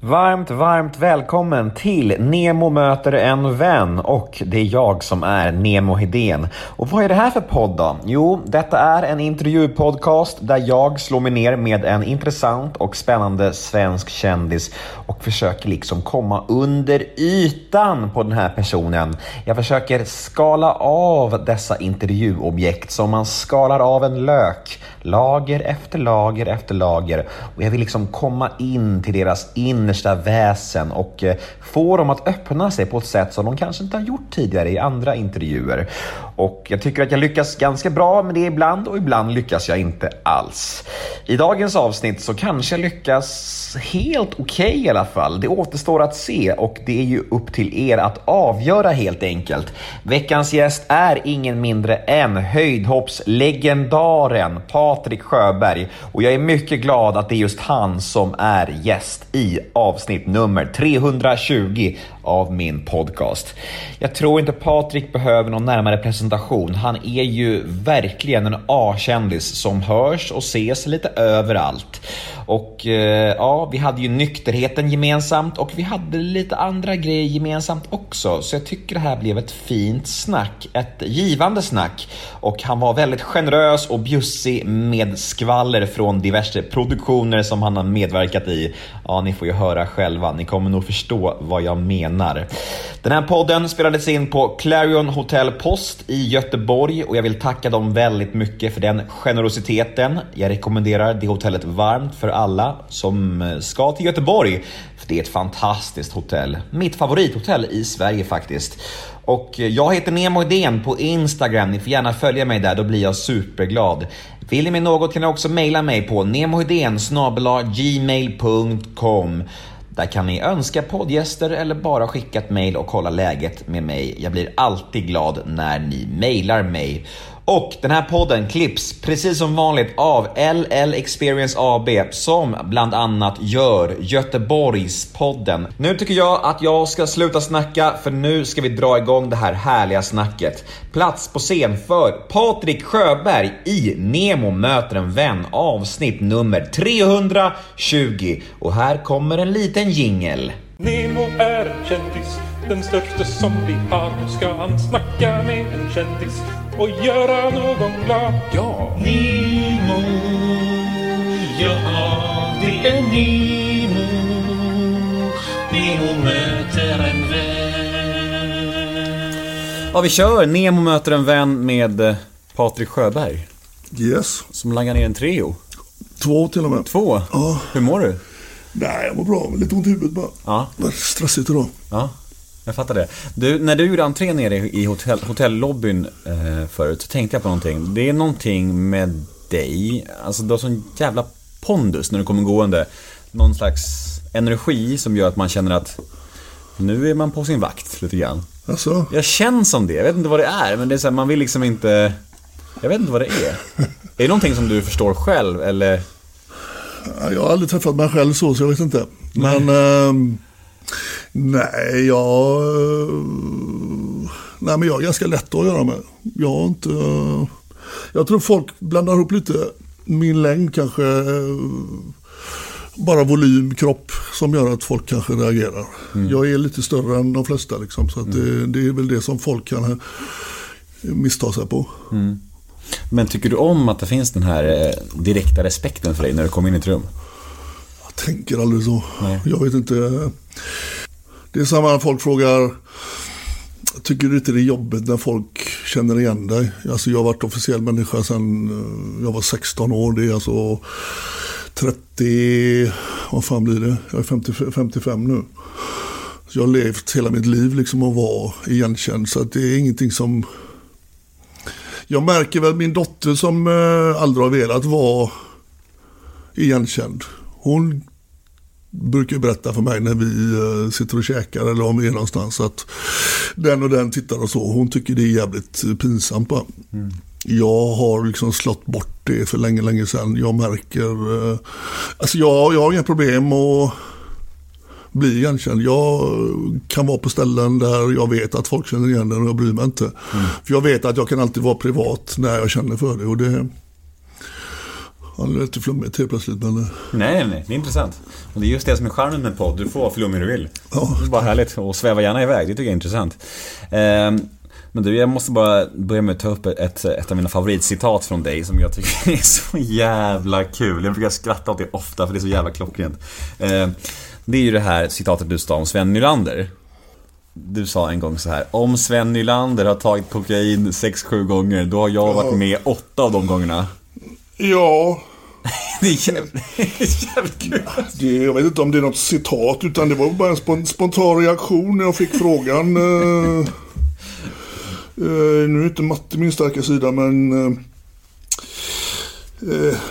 Varmt välkommen till Nemo möter en vän, och det är jag som är Nemo Hedén. Och vad är det här för podd då? Jo, detta är en intervjupodcast där jag slår mig ner med en intressant och spännande svensk kändis och försöker liksom komma under ytan på den här personen. Jag försöker skala av dessa intervjuobjekt som man skalar av en lök, lager efter lager efter lager, och jag vill liksom komma in till deras innersta väsen och få dem att öppna sig på ett sätt som de kanske inte har gjort tidigare i andra intervjuer. Och jag tycker att jag lyckas ganska bra med det ibland, och ibland lyckas jag inte alls. I dagens avsnitt så kanske jag lyckas helt okej i alla fall. Det återstår att se, och det är ju upp till er att avgöra helt enkelt. Veckans gäst är ingen mindre än höjdhoppslegendaren Patrik Sjöberg, och jag är mycket glad att det är just han som är gäst i avsnitt nummer 320 av min podcast. Jag tror inte Patrik behöver någon närmare presentation. Han är ju verkligen en A-kändis som hörs och ses lite överallt. Och ja, vi hade ju nykterheten gemensamt, och vi hade lite andra grejer gemensamt också. Så jag tycker det här blev ett fint snack, ett givande snack. Och han var väldigt generös och bjussig med skvaller från diverse produktioner som han har medverkat i. Ja, ni får ju höra själva. Ni kommer nog förstå vad jag menar. Den här podden spelades in på Clarion Hotel Post i Göteborg, och jag vill tacka dem väldigt mycket för den generositeten. Jag rekommenderar det hotellet varmt för alla som ska till Göteborg, för det är ett fantastiskt hotell. Mitt favorithotell i Sverige faktiskt. Och jag heter Nemo Hedén på Instagram. Ni får gärna följa mig där, då blir jag superglad. Vill ni med något kan ni också mejla mig på nemohedén@gmail.com. Där kan ni önska poddgäster eller bara skicka ett mejl och kolla läget med mig. Jag blir alltid glad när ni mejlar mig. Och den här podden klipps precis som vanligt av LL Experience AB, som bland annat gör Göteborgs podden. Nu tycker jag att jag ska sluta snacka, för nu ska vi dra igång det här härliga snacket. Plats på scen för Patrik Sjöberg i Nemo möter en vän, avsnitt nummer 320. Och här kommer en liten jingle. Nemo är en kändis, den största som vi har. Nu ska han snacka med en kändis och göra någon glad. Ja, Nemo, ja det är Nemo. Nemo möter en vän. Ja, vi kör Nemo möter en vän med Patrik Sjöberg. Yes. Som langar ner en trio. 2 till och med. 2? Ja. Hur mår du? Nej, jag var bra. Lite ont i huvudet bara. Ja. Vad stressigt idag. Ja, jag fattar det. Du, när du gjorde entré nere i hotellobbyn förut, tänkte jag på någonting. Det är någonting med dig. Alltså, du har sån jävla pondus när du kommer gående. Någon slags energi som gör att man känner att nu är man på sin vakt lite grann. Alltså. Jag känner som det. Jag vet inte vad det är, men det är så här, man vill liksom inte... Jag vet inte vad det är. Är det någonting som du förstår själv, eller... Jag har aldrig träffat mig själv så jag vet inte. Men men jag är ganska lätt att göra med. Jag tror folk blandar ihop lite min längd kanske, bara volym, kropp som gör att folk kanske reagerar. Mm. Jag är lite större än de flesta liksom, så att det är väl det som folk kan missta sig på. Mm. Men tycker du om att det finns den här direkta respekten för dig när du kommer in i ett rum? Jag tänker aldrig så. Nej. Jag vet inte. Det är samma när folk frågar, tycker du inte det är jobbigt när folk känner igen dig? Alltså, jag har varit officiell människa sedan jag var 16 år. Det är alltså 30... Vad fan blir det? Jag är 55 nu. Så jag har levt hela mitt liv liksom att vara igenkänd. Så att det är ingenting som... Jag märker väl min dotter som aldrig har velat vara igenkänd. Hon brukar berätta för mig när vi sitter och käkar eller om vi är någonstans att den och den tittar och så. Hon tycker det är jävligt pinsamt. Mm. Jag har liksom slått bort det för länge sedan. Jag märker... Alltså jag har inga problem att bli igenkänd. Jag kan vara på ställen där jag vet att folk känner igen den och jag bryr mig inte. Mm. För jag vet att jag kan alltid vara privat när jag känner för det, och det Ja, det är inte flummigt helt plötsligt, men... Nej, det är intressant. Och det är just det som är charmen med podd. Du får vara flummig du vill. Ja. Det är bara härligt. Och sväva gärna iväg, det tycker jag är intressant. Men du, jag måste bara börja med att ta upp ett av mina favoritcitat från dig som jag tycker är så jävla kul. Jag brukar skratta åt det ofta för det är så jävla klockrent. Det är ju det här citatet du sa om Sven Nylander. Du sa en gång så här: om Sven Nylander har tagit kokain 6-7 gånger, då har jag varit med 8 av de gångerna. Ja. Det är jävligt kul. Jag vet inte om det är något citat, utan det var bara en spontan reaktion när jag fick frågan. Nu är inte matte min starka sida, men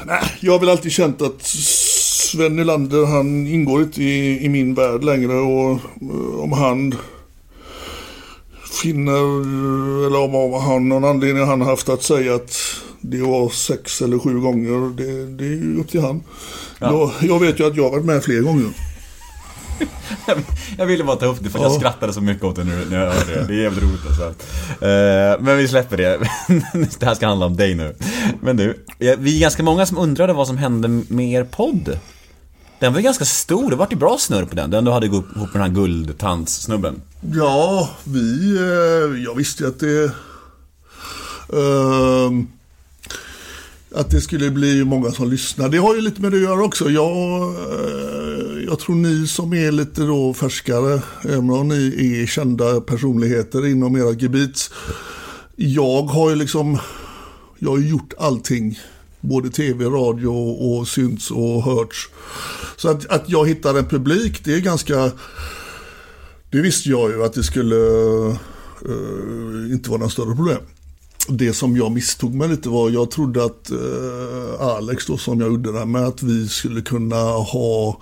nej, jag har väl alltid känt att Sven Nylander, han ingår inte i min värld längre. Och om han finner, eller om han någon anledning han haft att säga att det var 6 eller 7 gånger, det är ju upp till han. Ja. Jag vet ju att jag har varit med fler gånger. Jag ville bara ta upp det för jag skrattade så mycket åt det nu när jag hörde det. Det är jävligt roligt alltså. Men vi släpper det. Det här ska handla om dig nu. Men du, vi är ganska många som undrade vad som hände med er podd. Den var ganska stor, det var ju bra snurr på den du hade gått ihop med den här guldtandssnubben. Ja, jag visste ju att det skulle bli många som lyssnar. Det har ju lite med det att göra också. Jag tror ni som är lite då färskare, även om ni är kända personligheter inom era gebit. Jag har gjort allting. Både tv, radio och synts och hörts. Så att jag hittar en publik, det är ganska... Det visste jag ju att det skulle inte vara något större problem. Det som jag misstog mig lite var, jag trodde att Alex då, som jag gjorde det här med, att vi skulle kunna ha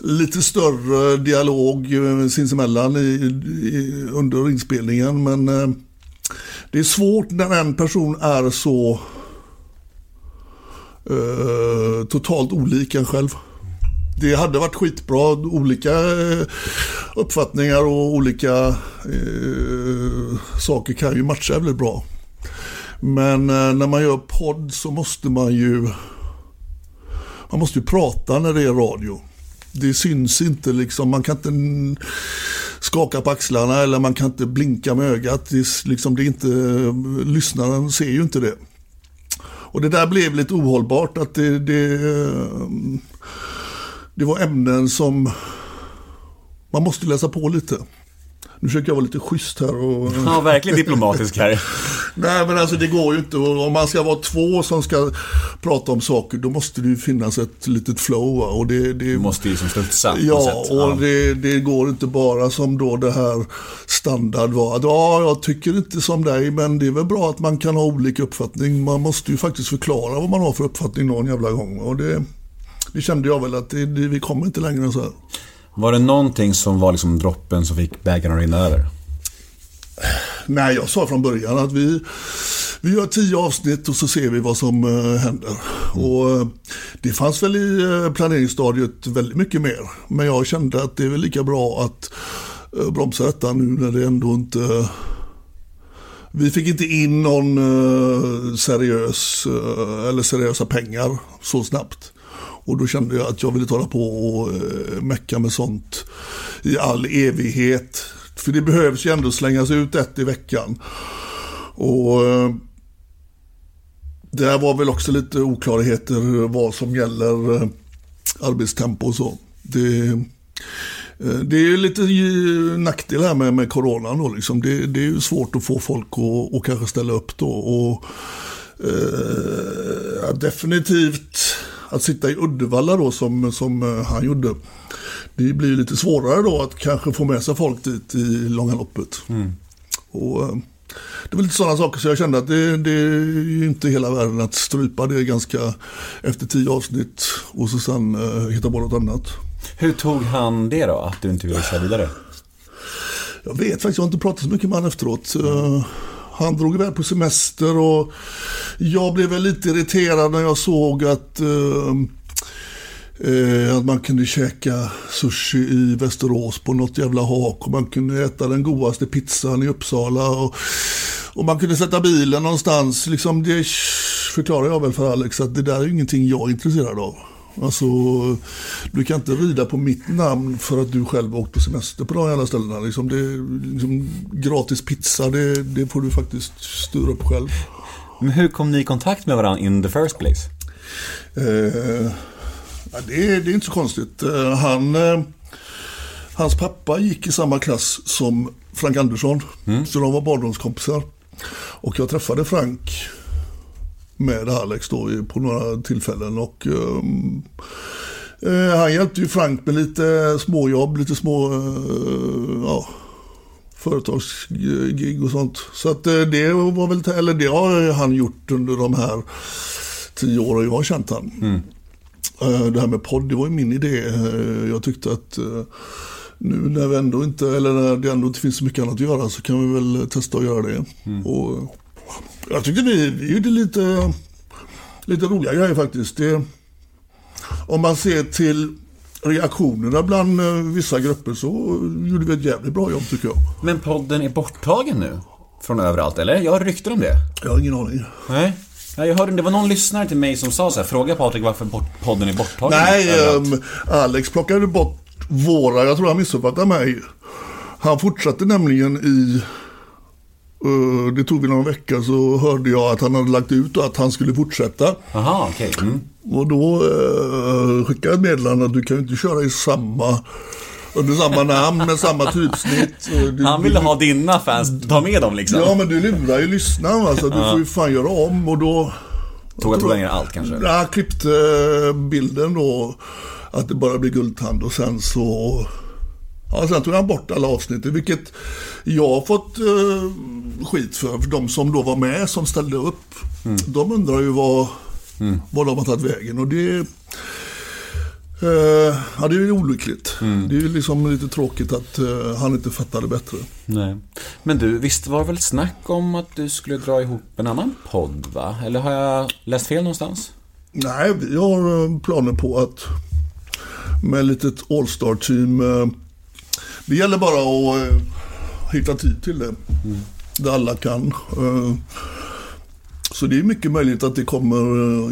lite större dialog sinsemellan under inspelningen. Men det är svårt när en person är så totalt olika själv. Det hade varit skitbra, olika uppfattningar och olika saker kan ju matcha väldigt bra. Men när man gör podd så måste man måste ju prata när det är radio. Det syns inte liksom, man kan inte skaka på axlarna eller man kan inte blinka med ögat. Det är inte, lyssnaren ser ju inte det. Och det där blev lite ohållbart att det var ämnen som man måste läsa på lite. Nu försöker jag vara lite schysst här. Och... Ja, verkligen diplomatisk här. Nej, men alltså det går ju inte. Om man ska vara två som ska prata om saker, då måste det ju finnas ett litet flow. Och det måste ju som slutsa. Ja, och det går inte bara som då det här standard var. Att, ja, jag tycker inte som dig, men det är väl bra att man kan ha olika uppfattning. Man måste ju faktiskt förklara vad man har för uppfattning någon jävla gång. Och det kände jag väl att vi kommer inte längre än så här. Var det någonting som var liksom droppen som fick bägaren att rinna över? Nej, jag sa från början att vi gör 10 avsnitt och så ser vi vad som händer. Och det fanns väl i planeringsstadiet väldigt mycket mer. Men jag kände att det är väl lika bra att bromsa detta nu när det ändå inte... Vi fick inte in någon seriösa pengar så snabbt. Och då kände jag att jag ville tala på och mäcka med sånt i all evighet. För det behövs ju ändå slängas ut ett i veckan. Och där var väl också lite oklarheter vad som gäller arbetstempo och så. Det är ju lite nackdel här med coronan då liksom. Det är ju svårt att få folk att kanske ställa upp då. Och definitivt... Att sitta i Uddevalla då som han gjorde. Det blir lite svårare då att kanske få med sig folk dit i långa loppet. Mm. Och det var lite sådana saker, så jag kände att det är ju inte hela världen att strypa det ganska efter 10 avsnitt och så sen hitta på något annat. Hur tog han det då, att du inte ville köra vidare? Jag vet faktiskt, jag har inte pratat så mycket med han efteråt. Han drog iväg på semester och jag blev väl lite irriterad när jag såg att man kunde käka sushi i Västerås på något jävla hak och man kunde äta den godaste pizzan i Uppsala och man kunde sätta bilen någonstans. Liksom det förklarar jag väl för Alex att det där är ingenting jag är intresserad av. Alltså, du kan inte rida på mitt namn för att du själv åkt på semester på de jävla ställena. Liksom, det är liksom gratis pizza, det får du faktiskt styra upp själv. Men hur kom ni i kontakt med varandra in the first place? Det är inte så konstigt. Hans pappa gick i samma klass som Frank Andersson. Mm. Så de var barndomskompisar. Och jag träffade Frank med Alex då på några tillfällen. Och han hjälpte ju Frank med lite småjobb, lite små företagsgig och sånt. Så att det var väl, eller det har han gjort under de här 10 åren jag har känt han. Mm. Det här med podd, det var ju min idé. Jag tyckte att nu när vi ändå inte, eller när det ändå inte finns så mycket annat att göra, så kan vi väl testa att göra det. Mm. Och jag tyckte vi gjorde lite roliga grejer faktiskt. Det, om man ser till reaktionerna bland vissa grupper, så gjorde vi ett jävligt bra jobb tycker jag. Men podden är borttagen nu från överallt, eller? Jag har rykten om det. Jag har ingen aning. Nej. Jag hörde, det var någon lyssnare till mig som sa så här: fråga Patrik varför podden är borttagen. Nej, Alex plockade bort våra, jag tror han missuppfattade mig. Han fortsatte nämligen i det tog vi någon vecka, så hörde jag att han hade lagt ut och att han skulle fortsätta. Aha, okej. Okay. Mm. Och då skickade jag meddelande att du kan ju inte köra i samma, under samma namn med samma typsnitt. Han ville ha dina fans, ta med dem liksom. Ja, men du lurar ju lyssnaren, så alltså, du får ju fan göra om. Och då tog jag ner allt kanske. Jag klippte bilden då, att det bara blir guldtand. Och sen så sen tog han bort alla avsnitt, vilket jag har fått skit för de som då var med, som ställde upp. Mm. De undrar ju vad de har tagit vägen. Och det det är ju olyckligt. Mm. Det är ju liksom lite tråkigt att han inte fattade bättre. Nej. Men du, visst var väl snack om att du skulle dra ihop en annan podd, va? Eller har jag läst fel någonstans? Nej, vi har planer på att med ett litet all-star-team. Det gäller bara att hitta tid till det. Mm. Det alla kan. Så det är mycket möjligt att det kommer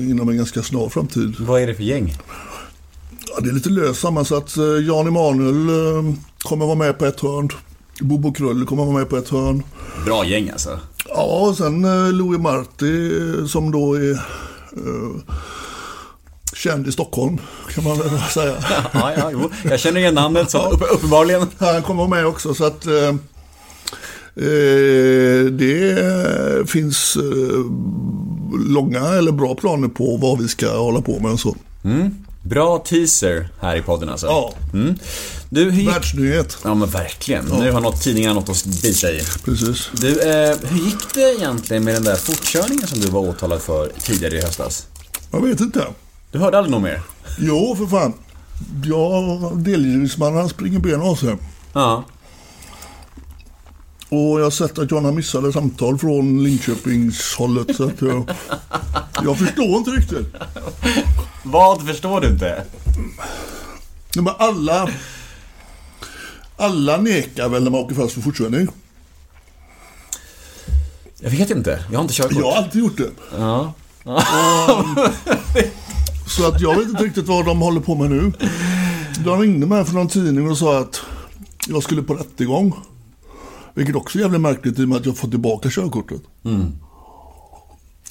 inom en ganska snar framtid. Vad är det för gäng? Ja, det är lite löst sammansatt. Jan Emanuel kommer vara med på ett hörn. Bobo Krull kommer vara med på ett hörn. Bra gäng alltså. Ja, och sen Louis Marty som då är känd i Stockholm, kan man väl säga. Ja, jag känner igen namnet så uppenbarligen. Han kommer vara med också, så att det finns långa eller bra planer på vad vi ska hålla på med och så. Mm. Bra teaser här i podden alltså. Ja. Mm. Världsnyhet. Ja, men verkligen. Ja. Nu har något tidningar något att bita i. Precis. Du, hur gick det egentligen med den där fortkörningen som du var åtalad för tidigare i höstas? Jag vet inte. Du hörde aldrig något mer? Jo, för fan. Jag delgivningsmannen, han springer ben av sig. Ja. Och jag har sett att Jonna missade samtal från Linköpingshållet, så att jag förstår inte riktigt. Vad förstår du inte? Nej, men alla nekar väl när man åker fast för fortkörning. Jag vet inte, jag har inte kört kort. Jag har alltid gjort det. Ja. Så att jag vet inte riktigt vad de håller på med nu. De ringde mig från någon tidning och sa att jag skulle på rättegång. Vilket också är jävligt märkligt i och med att jag fått tillbaka körkortet. Mm.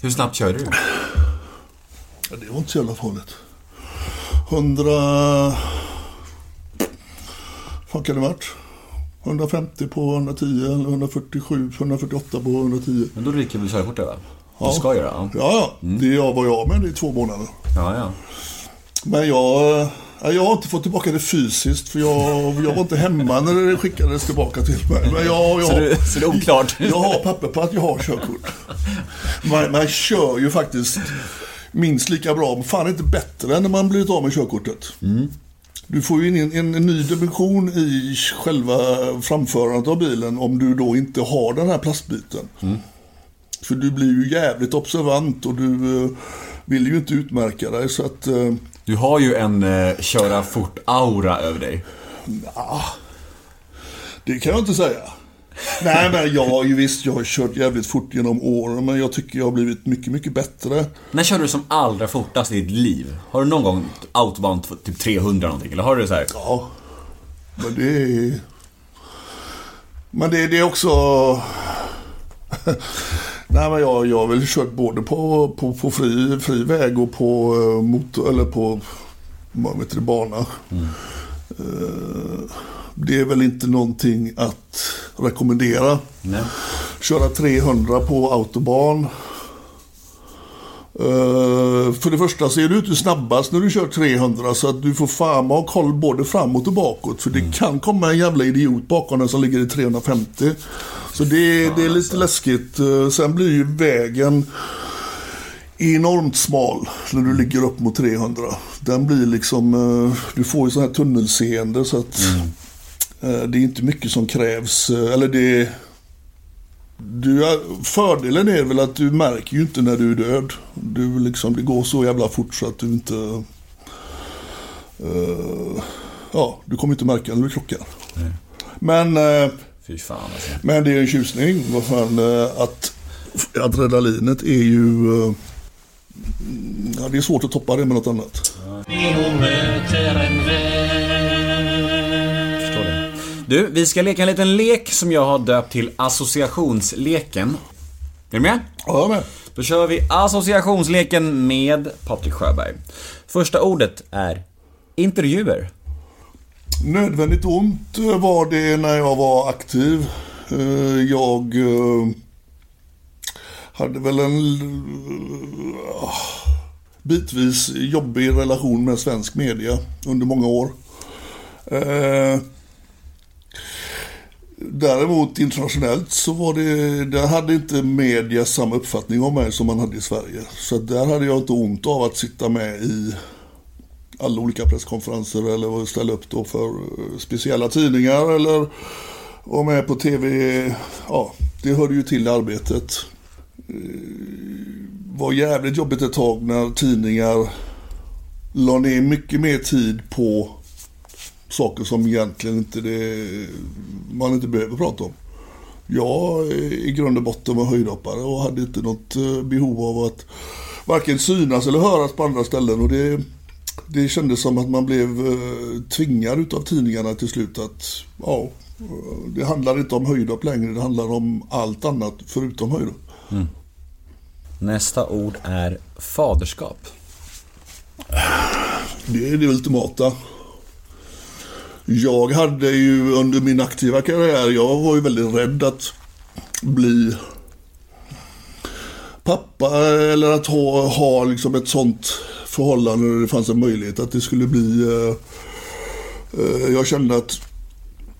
Hur snabbt körde du? Ja, det var inte så jävla farligt. 150 på 110 eller 147, 148 på 110. Men då rycker väl körkortet, va? Ja. Du ska göra. Ja. Mm. Det var jag med i 2 månader. Ja. Men jag har inte fått tillbaka det fysiskt, för jag var inte hemma när det skickades tillbaka till mig. Men så det är oklart. Jag har papper på att jag har körkort. Man kör ju faktiskt minst lika bra, men fan inte bättre än när man blivit av med körkortet. Mm. Du får ju in en ny dimension i själva framförandet av bilen om du då inte har den här plastbiten. Mm. För du blir ju jävligt observant och du vill ju inte utmärka dig, så att du har ju en köra fort aura över dig. Ja. Det kan jag inte säga. Nej, men jag har kört jävligt fort genom åren, men jag tycker jag har blivit mycket, mycket bättre. När kör du som allra fortast i ditt liv? Har du någon gång outbound typ 300 någonting? Eller har du så här? Ja, men det är också... Nej, men jag har väl kört både på fri väg och på motor, eller på bana. Mm. Det är väl inte någonting att rekommendera. Nej. Köra 300 på autobahn. För det första så är du inte snabbast när du kör 300, så att du får fan ha koll både framåt och bakåt, för det kan komma en jävla idiot bakom den som ligger i 350. Så det är lite läskigt. Sen blir ju vägen enormt smal när du ligger upp mot 300. Den blir liksom, du får ju sån här tunnelseende, så att det är inte mycket som krävs, eller det... Fördelen är väl att du märker ju inte när du är död. Du liksom, det går så jävla fort så att du inte... du kommer inte märka när du krockar. Nej. Men... Fy fan, alltså. Men det är en tjusning. Adrenalinet är ju... det är svårt att toppa det med något annat. Du, vi ska leka en liten lek som jag har döpt till associationsleken. Är du med? Ja, jag är med. Då kör vi associationsleken med Patrik Sjöberg. Första ordet är intervjuer. Nödvändigt ont var det när jag var aktiv. Jag hade väl en bitvis jobbig relation med svensk media under många år. Däremot internationellt så var det... Där hade inte media samma uppfattning om mig som man hade i Sverige. Så där hade jag inte ont av att sitta med i alla olika presskonferenser eller ställa upp då för speciella tidningar eller vara med på tv. Ja, det hörde ju till arbetet. Det var jävligt jobbigt ett tag när tidningar la ner mycket mer tid på saker som egentligen inte man inte behöver prata om. Jag i grund och botten var höjdhoppare och hade inte något behov av att varken synas eller höras på andra ställen, och det kändes som att man blev tvingad utav tidningarna till slut att det handlar inte om höjdhopp längre, det handlar om allt annat förutom höjdhopp. Mm. Nästa ord är faderskap. Det är det ultimata. Jag hade ju under min aktiva karriär, jag var ju väldigt rädd att bli pappa eller att ha liksom ett sånt förhållande där det fanns en möjlighet att det skulle bli... jag kände att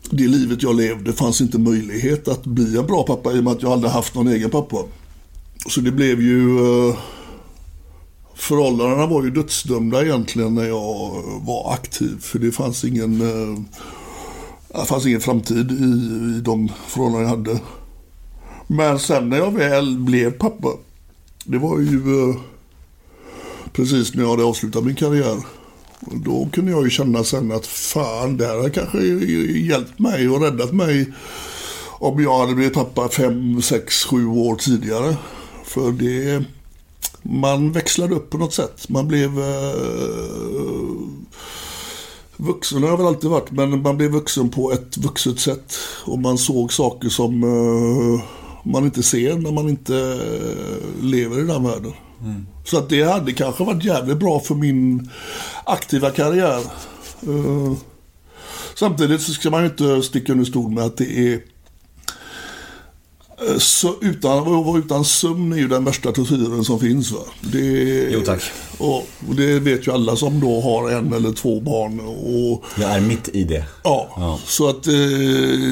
det livet jag levde fanns inte möjlighet att bli en bra pappa i och med att jag aldrig haft någon egen pappa. Så det blev ju... Förhållandena var ju dödsdömda egentligen när jag var aktiv, för det fanns ingen framtid i de förhållanden jag hade. Men sen när jag väl blev pappa, det var ju precis när jag hade avslutat min karriär, då kunde jag ju känna sen att fan, det här har kanske hjälpt mig och räddat mig om jag hade blivit pappa 5, 6, 7 år tidigare. För det... Man växlade upp på något sätt. Man blev vuxen, det har väl alltid varit, men man blev vuxen på ett vuxet sätt. Och man såg saker som man inte ser när man inte lever i den världen. Mm. Så att det hade kanske varit jävligt bra för min aktiva karriär. Samtidigt så ska man ju inte sticka under stol med att det är... Så utan sömn är ju den värsta tortyren som finns, va? Jo tack. Och det vet ju alla som då har 1 eller 2 barn. Och jag är mitt i det. Ja. Så att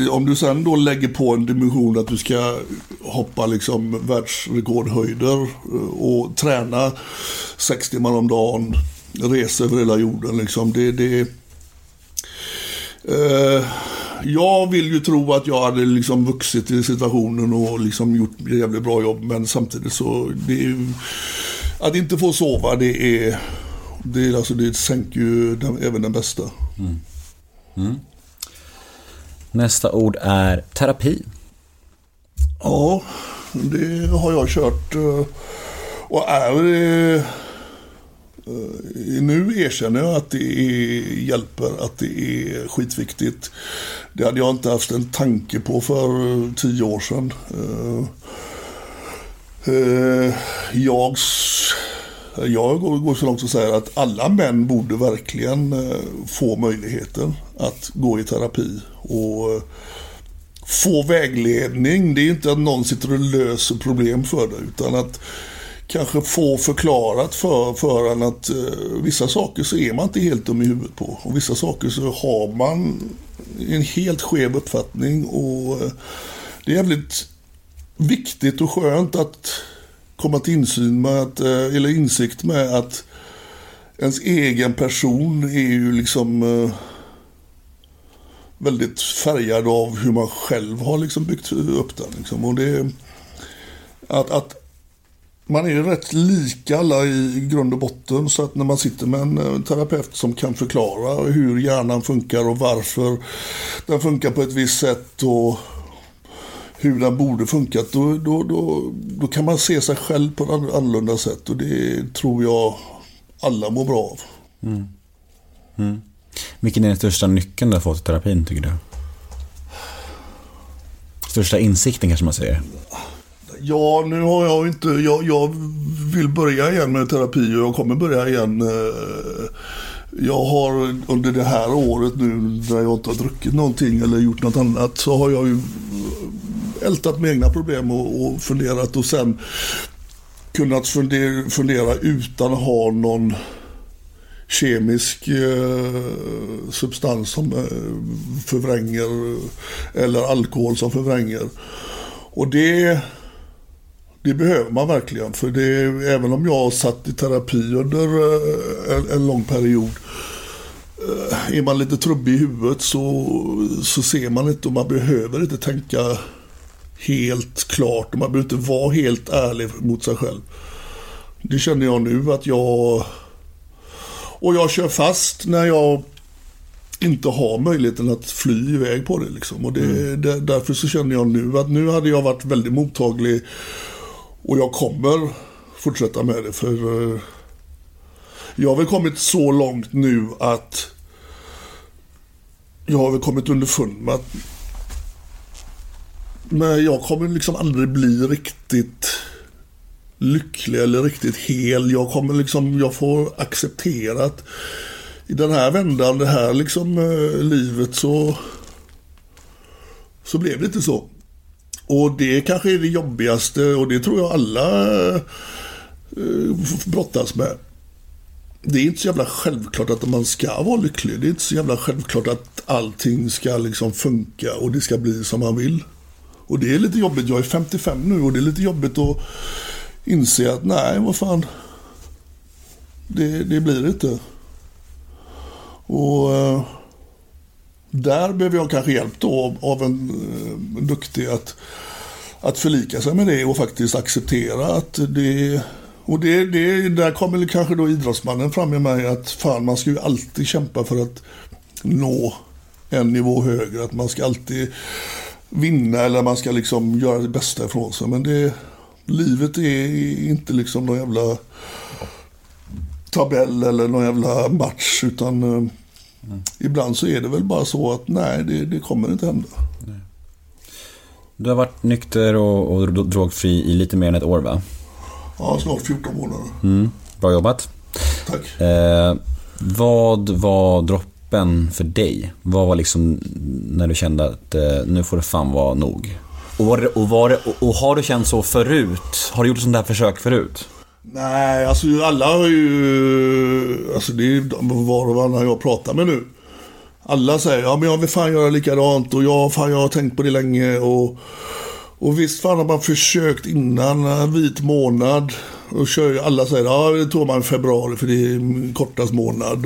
om du sen då lägger på en dimension att du ska hoppa liksom världsrekordhöjder och träna 6 timmar om dagen, resa över hela jorden liksom, jag vill ju tro att jag hade liksom vuxit i situationen och liksom gjort ett jävligt bra jobb, men samtidigt så att inte få sova, det sänker ju även den bästa. Mm. Nästa ord är terapi. Ja, det har jag kört och är... Nu erkänner jag att det hjälper, att det är skitviktigt. Det hade jag inte haft en tanke på för 10 år sedan. Jag går så långt att säga att alla män borde verkligen få möjligheten att gå i terapi och få vägledning. Det är inte att någon sitter och löser problem för det, utan att kanske få förklarat för en att vissa saker så är man inte helt dum i huvudet på. Och vissa saker så har man en helt skev uppfattning, och det är jävligt viktigt och skönt att komma till insikt med att ens egen person är ju liksom väldigt färgad av hur man själv har liksom byggt upp den. Liksom. Och det att man är ju rätt lika alla i grund och botten, så att när man sitter med en terapeut som kan förklara hur hjärnan funkar och varför den funkar på ett visst sätt och hur den borde funkat, då kan man se sig själv på ett annorlunda sätt, och det tror jag alla mår bra av. Mm. Mm. Vilken är den största nyckeln du har fått i terapin, tycker du? Största insikten, kanske man säger. Ja, nu har jag inte... Jag vill börja igen med terapi, och jag kommer börja igen. Jag har under det här året nu, när jag inte har druckit någonting eller gjort något annat, så har jag ju ältat med egna problem och funderat, och sen kunnat fundera utan att ha någon kemisk substans som förvränger, eller alkohol som förvränger. Och det behöver man verkligen, för det, även om jag satt i terapi under en lång period, är man lite trubbig i huvudet så ser man inte, och man behöver inte tänka helt klart, och man behöver inte vara helt ärlig mot sig själv. Det känner jag nu att jag kör fast när jag inte har möjligheten att fly iväg på det liksom. Och därför så känner jag nu att nu hade jag varit väldigt mottaglig, och jag kommer fortsätta med det, för jag har väl kommit så långt nu att jag har väl kommit underfund med att men jag kommer liksom aldrig bli riktigt lycklig eller riktigt hel. Jag kommer liksom, jag får acceptera att i den här vändan, det här liksom livet, så blev det inte så. Och det kanske är det jobbigaste, och det tror jag alla brottas med. Det är inte så jävla självklart att man ska vara lycklig. Det är inte så jävla självklart att allting ska liksom funka och det ska bli som man vill. Och det är lite jobbigt. Jag är 55 nu, och det är lite jobbigt att inse att nej, vad fan, det blir det inte. Och där behöver jag kanske hjälp då av en duktig att förlika sig med det och faktiskt acceptera att det... Och det där kommer kanske då idrottsmannen fram i mig, att fan, man ska ju alltid kämpa för att nå en nivå högre. Att man ska alltid vinna, eller man ska liksom göra det bästa ifrån sig. Men livet är inte liksom någon jävla tabell eller någon jävla match, utan ibland så är det väl bara så att nej, det kommer inte hända. Nej. Du har varit nykter och drogfri i lite mer än ett år, va? Ja, snart 14 månader. Bra jobbat. Tack. Vad var droppen för dig? Vad var liksom när du kände att nu får det fan vara nog? Och har du känt så förut? Har du gjort sådana här försök förut? Nej, alltså alla har ju... Alltså det är var och varannan jag pratar med nu. Alla säger, ja men jag vill fan göra likadant, och jag har tänkt på det länge, och visst fan har man försökt innan, vit månad, och kör ju, alla säger, ja det tog man i februari för det är kortast månad,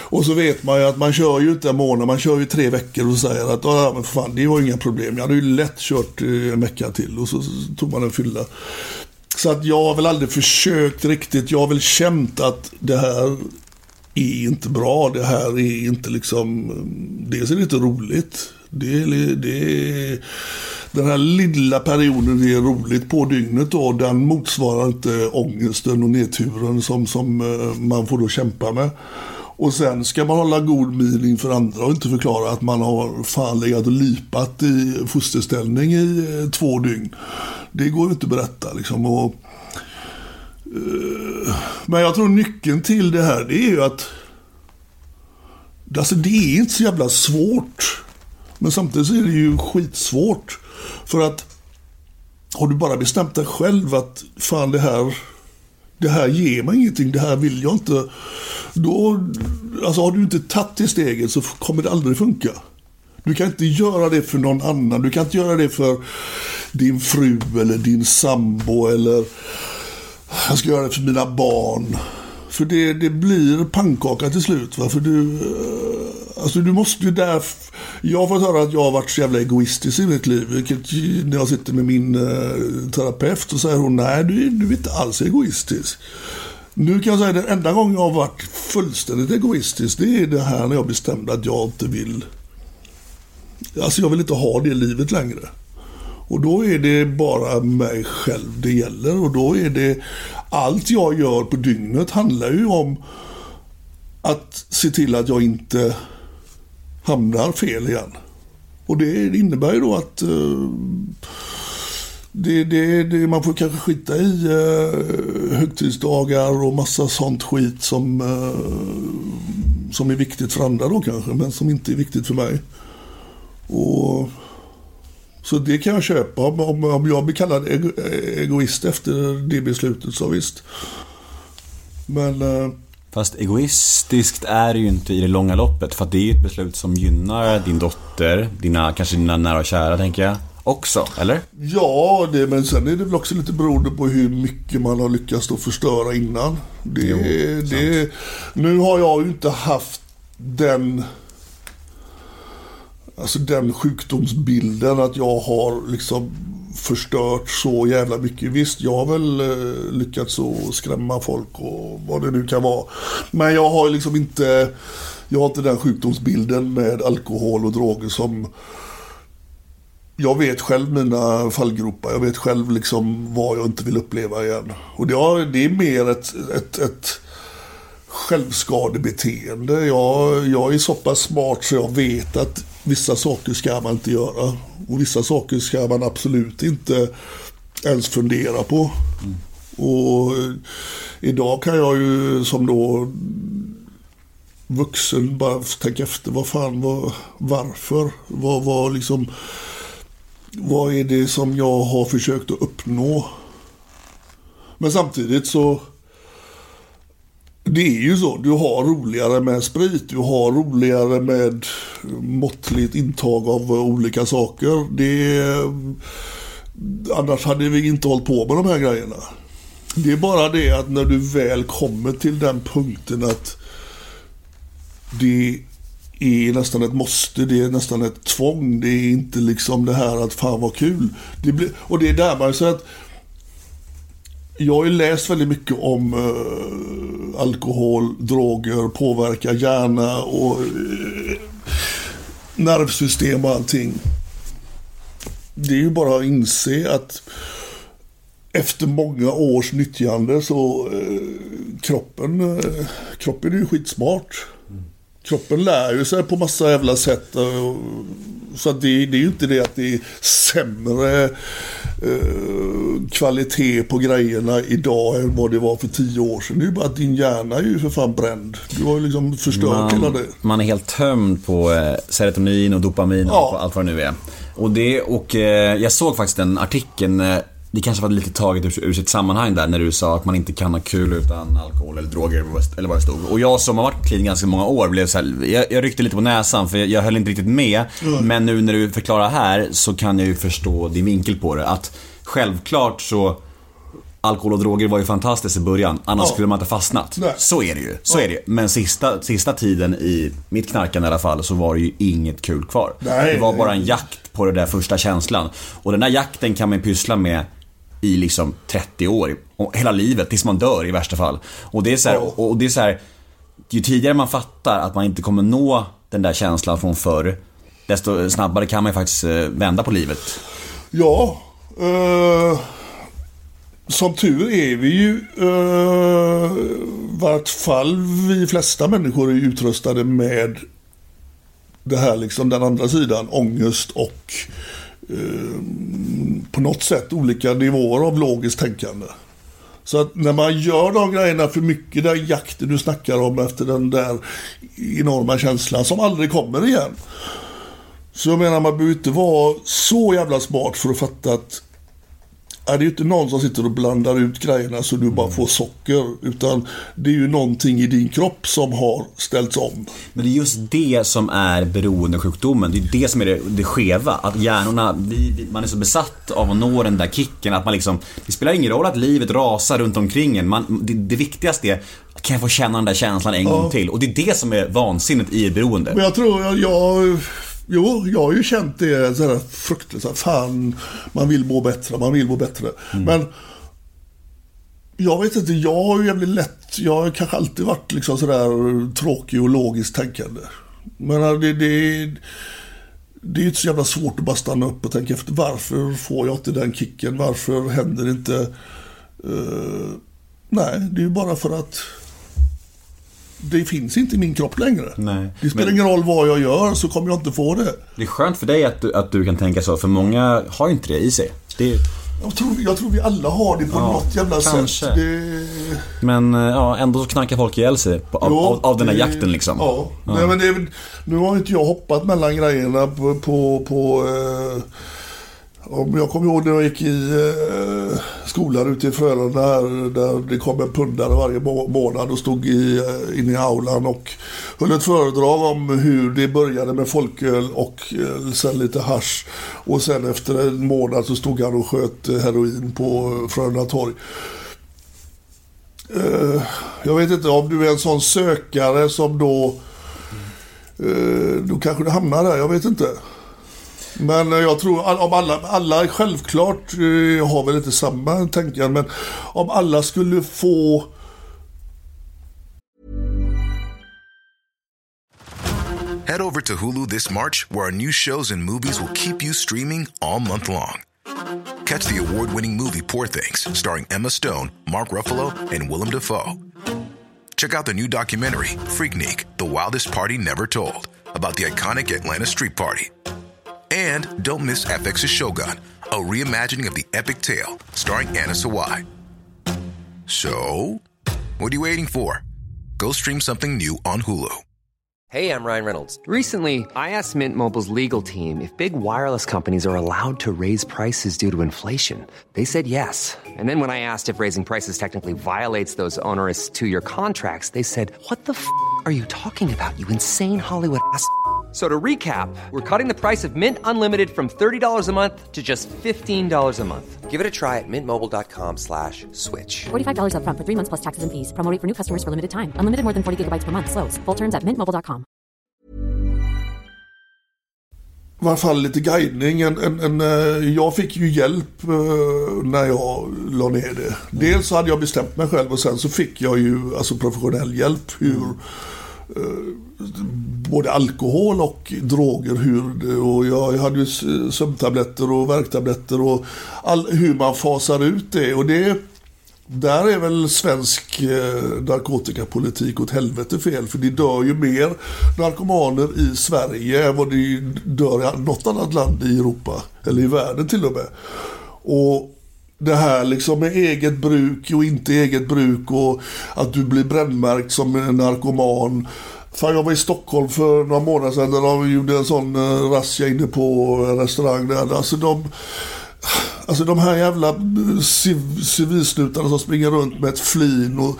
och så vet man ju att man kör ju inte en månad, man kör ju 3 veckor och säger att ja men fan, det var inga problem, jag hade ju lätt kört en vecka till, och så tog man en fylla. Så att jag har väl aldrig försökt riktigt. Jag har väl känt att det här är inte bra. Det här är inte liksom... Dels är det inte roligt. Det är den här lilla perioden det är roligt på dygnet då, den motsvarar inte ångesten och nedturen som man får då kämpa med. Och sen ska man hålla god min inför andra och inte förklara att man har fan legat och lipat i fosterställning i 2 dygn. Det går ju inte att berätta liksom. Och, men jag tror nyckeln till det här, det är ju att alltså, det är inte så jävla svårt, men samtidigt är det ju skitsvårt. För att har du bara bestämt dig själv att fan det här ger mig ingenting, det här vill jag inte, då, alltså har du inte tagit det steget så kommer det aldrig funka. Du kan inte göra det för någon annan, du kan inte göra det för din fru eller din sambo eller jag ska göra det för mina barn. För det blir pannkaka till slut. Va? För du måste ju där... Jag har fått höra att jag har varit så jävla egoistisk i mitt liv. Vilket, när jag sitter med min terapeut så säger hon nej, du är inte alls egoistisk. Nu kan jag säga att den enda gången jag har varit fullständigt egoistisk, det är det här när jag bestämde att jag inte vill... Alltså jag vill inte ha det livet längre. Och då är det bara mig själv det gäller, och då är det allt jag gör på dygnet handlar ju om att se till att jag inte hamnar fel igen. Och det innebär ju då att man får kanske skita i högtidsdagar och massa sånt skit som är viktigt för andra då kanske, men som inte är viktigt för mig. Och så det kan jag köpa. Om jag blir kallad egoist efter det beslutet, så visst. Men, fast egoistiskt är det ju inte i det långa loppet. För att det är ju ett beslut som gynnar din dotter, kanske dina nära och kära, tänker jag, också, eller? Ja, men sen är det väl också lite beroende på hur mycket man har lyckats att förstöra innan. Nu har jag ju inte haft den... Alltså den sjukdomsbilden att jag har liksom förstört så jävla mycket. Visst, jag har väl lyckats att skrämma folk och vad det nu kan vara. Men jag har liksom inte... Jag har inte den sjukdomsbilden med alkohol och droger som... Jag vet själv mina fallgropar. Jag vet själv liksom vad jag inte vill uppleva igen. Och det är mer ett självskadebeteende. Jag är så pass smart så jag vet att vissa saker ska man inte göra och vissa saker ska man absolut inte ens fundera på. Mm. Och idag kan jag ju som då vuxen bara tänka efter vad är det som jag har försökt att uppnå. Men samtidigt så det är ju så, du har roligare med sprit, du har roligare med måttligt intag av olika saker. Annars hade vi inte hållit på med de här grejerna. Det är bara det att när du väl kommer till den punkten att det är nästan ett måste, det är nästan ett tvång, det är inte liksom det här att fan vad kul. Och det är där man säger att jag har ju läst väldigt mycket om alkohol, droger, påverkar hjärna och nervsystem och allting. Det är ju bara att inse att efter många års nyttjande så kroppen är ju skitsmart. Kroppen lär ju sig på massa jävla sätt. Så att det är ju inte det att det är sämre kvalitet på grejerna idag än vad det var för 10 år sedan. Det är ju bara att din hjärna är ju för fan bränd. Du har ju liksom förstört hela det. Man är helt tömd på serotonin och dopamin och allt vad det nu är. Och jag såg faktiskt den artikeln. Det kanske var lite taget ur sitt sammanhang där när du sa att man inte kan ha kul utan alkohol eller droger eller vad det stod. Och jag som har varit clean ganska många år blev så här, jag ryckte lite på näsan för jag höll inte riktigt med. Men nu när du förklarar här så kan jag ju förstå din vinkel på det. Att självklart så alkohol och droger var ju fantastiskt i början, annars skulle man inte fastnat. Nej. Så är det ju. Men sista tiden i mitt knarkande i alla fall så var det ju inget kul kvar. Nej. Det var bara en jakt på den där första känslan. Och den där jakten kan man pyssla med i liksom 30 år och hela livet tills man dör i värsta fall. Och det är så här, och det är så här, ju tidigare man fattar att man inte kommer nå den där känslan från förr, desto snabbare kan man ju faktiskt vända på livet. Ja, som tur är vi ju, vart fall vi flesta människor är utrustade med det här, liksom den andra sidan, ångest och på något sätt olika nivåer av logiskt tänkande. Så att när man gör de grejerna för mycket, där jakten du snackar om efter den där enorma känslan som aldrig kommer igen, så jag menar, man behöver inte vara så jävla smart för att fatta att är det ju inte någon som sitter och blandar ut grejerna så du bara får socker, utan det är ju någonting i din kropp som har ställts om. Men det är just det som är beroendesjukdomen. Det är det som är det skeva, att hjärnorna, man är så besatt av att nå den där kicken att man liksom, det spelar ingen roll att livet rasar runt omkring en. Det viktigaste är, kan jag få känna den där känslan en gång till? Och det är det som är vansinnigt i beroende. Men jag tror jag har ju känt det sådär fruktansvärt, fan, man vill må bättre. Mm. Men jag vet inte, jag har ju jävligt lätt, jag har kanske alltid varit liksom sådär tråkig och logiskt tänkande. Men det är ju inte så jävla svårt att bara stanna upp och tänka efter, varför får jag inte den kicken, varför händer det inte? Nej, det är ju bara för att det finns inte i min kropp längre. Nej, det spelar ingen roll vad jag gör, så kommer jag inte få det. Det är skönt för dig att du kan tänka så, för många har inte det i sig. Jag tror vi alla har det på något jävla kanske. Sätt det... Men ja, ändå så knackar folk ihjäl sig av den här jakten liksom. Ja. Nej, men nu har inte jag hoppat mellan grejerna på om jag kommer ihåg när jag gick i skolan ute i Frölunda där det kom en pundare varje månad och stod inne i aulan och höll ett föredrag om hur det började med folköl och sen lite hasch, och sen efter en månad så stod han och sköt heroin på Frölunda torg. Jag vet inte om du är en sån sökare som då kanske du hamnar där, jag vet inte. Men jag tror om alla självklart har väl inte samma tankar, men om alla skulle få... Head over to Hulu this March, where our new shows and movies will keep you streaming all month long. Catch the award-winning movie Poor Things, starring Emma Stone, Mark Ruffalo, and Willem Dafoe. Check out the new documentary, Freaknik, The Wildest Party Never Told, about the iconic Atlanta street party. And don't miss FX's Shogun, a reimagining of the epic tale starring Anna Sawai. So, what are you waiting for? Go stream something new on Hulu. Hey, I'm Ryan Reynolds. Recently, I asked Mint Mobile's legal team if big wireless companies are allowed to raise prices due to inflation. They said yes. And then when I asked if raising prices technically violates those onerous two-year contracts, they said, what the f*** are you talking about, you insane Hollywood ass So to recap, we're cutting the price of Mint Unlimited from $30 a month to just $15 a month. Give it a try at mintmobile.com/switch. $45 up front for 3 months plus taxes and fees. Promo rate for new customers for limited time. Unlimited more than 40 gigabytes per month. Slows full terms at mintmobile.com. I varje fall lite guidning. Jag fick ju hjälp när jag la ner det. Dels så hade jag bestämt mig själv och sen så fick jag ju alltså professionell hjälp hur... både alkohol och droger, och jag hade ju sömntabletter och värktabletter och hur man fasar ut det, och det där är väl svensk narkotikapolitik åt helvete fel, för det dör ju mer narkomaner i Sverige än vad det dör i något annat land i Europa eller i världen till och med. Och det här liksom med eget bruk och inte eget bruk och att du blir brännmärkt som en narkoman. Fan, jag var i Stockholm för några månader sedan där de gjorde en sån razzia inne på en restaurang där. Alltså de här jävla civilsnutarna som springer runt med ett flin. Och,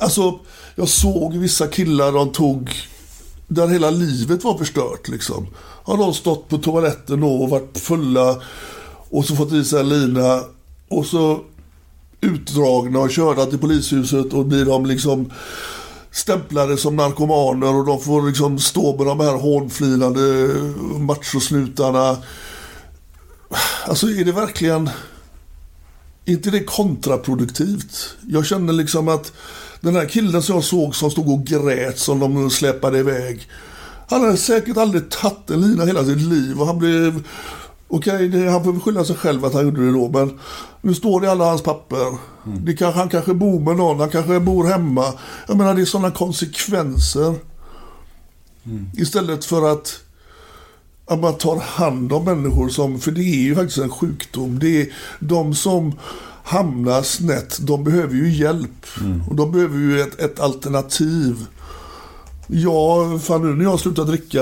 alltså jag såg vissa killar de tog... där hela livet var förstört liksom. Har de stått på toaletten och varit fulla... och så fått i sig en lina och så utdragna och körda till polishuset, och blir de liksom stämplade som narkomaner, och de får liksom stå med de här hånflinande machosnutarna. Alltså är det verkligen inte det kontraproduktivt? Jag känner liksom att den här killen som jag såg som stod och grät som de släpade iväg, han hade säkert aldrig tagit en lina hela sitt liv, och han blev Okej, han får beskylla sig själv att han gjorde det då, men nu står det alla hans papper. Det kanske, han kanske bor med någon, han kanske bor hemma. Jag menar, det är sådana konsekvenser. Istället för att man tar hand om människor som, för det är ju faktiskt en sjukdom. Det är de som hamnar snett, de behöver ju hjälp. Och de behöver ju ett alternativ. Ja, fan, nu när jag slutar dricka,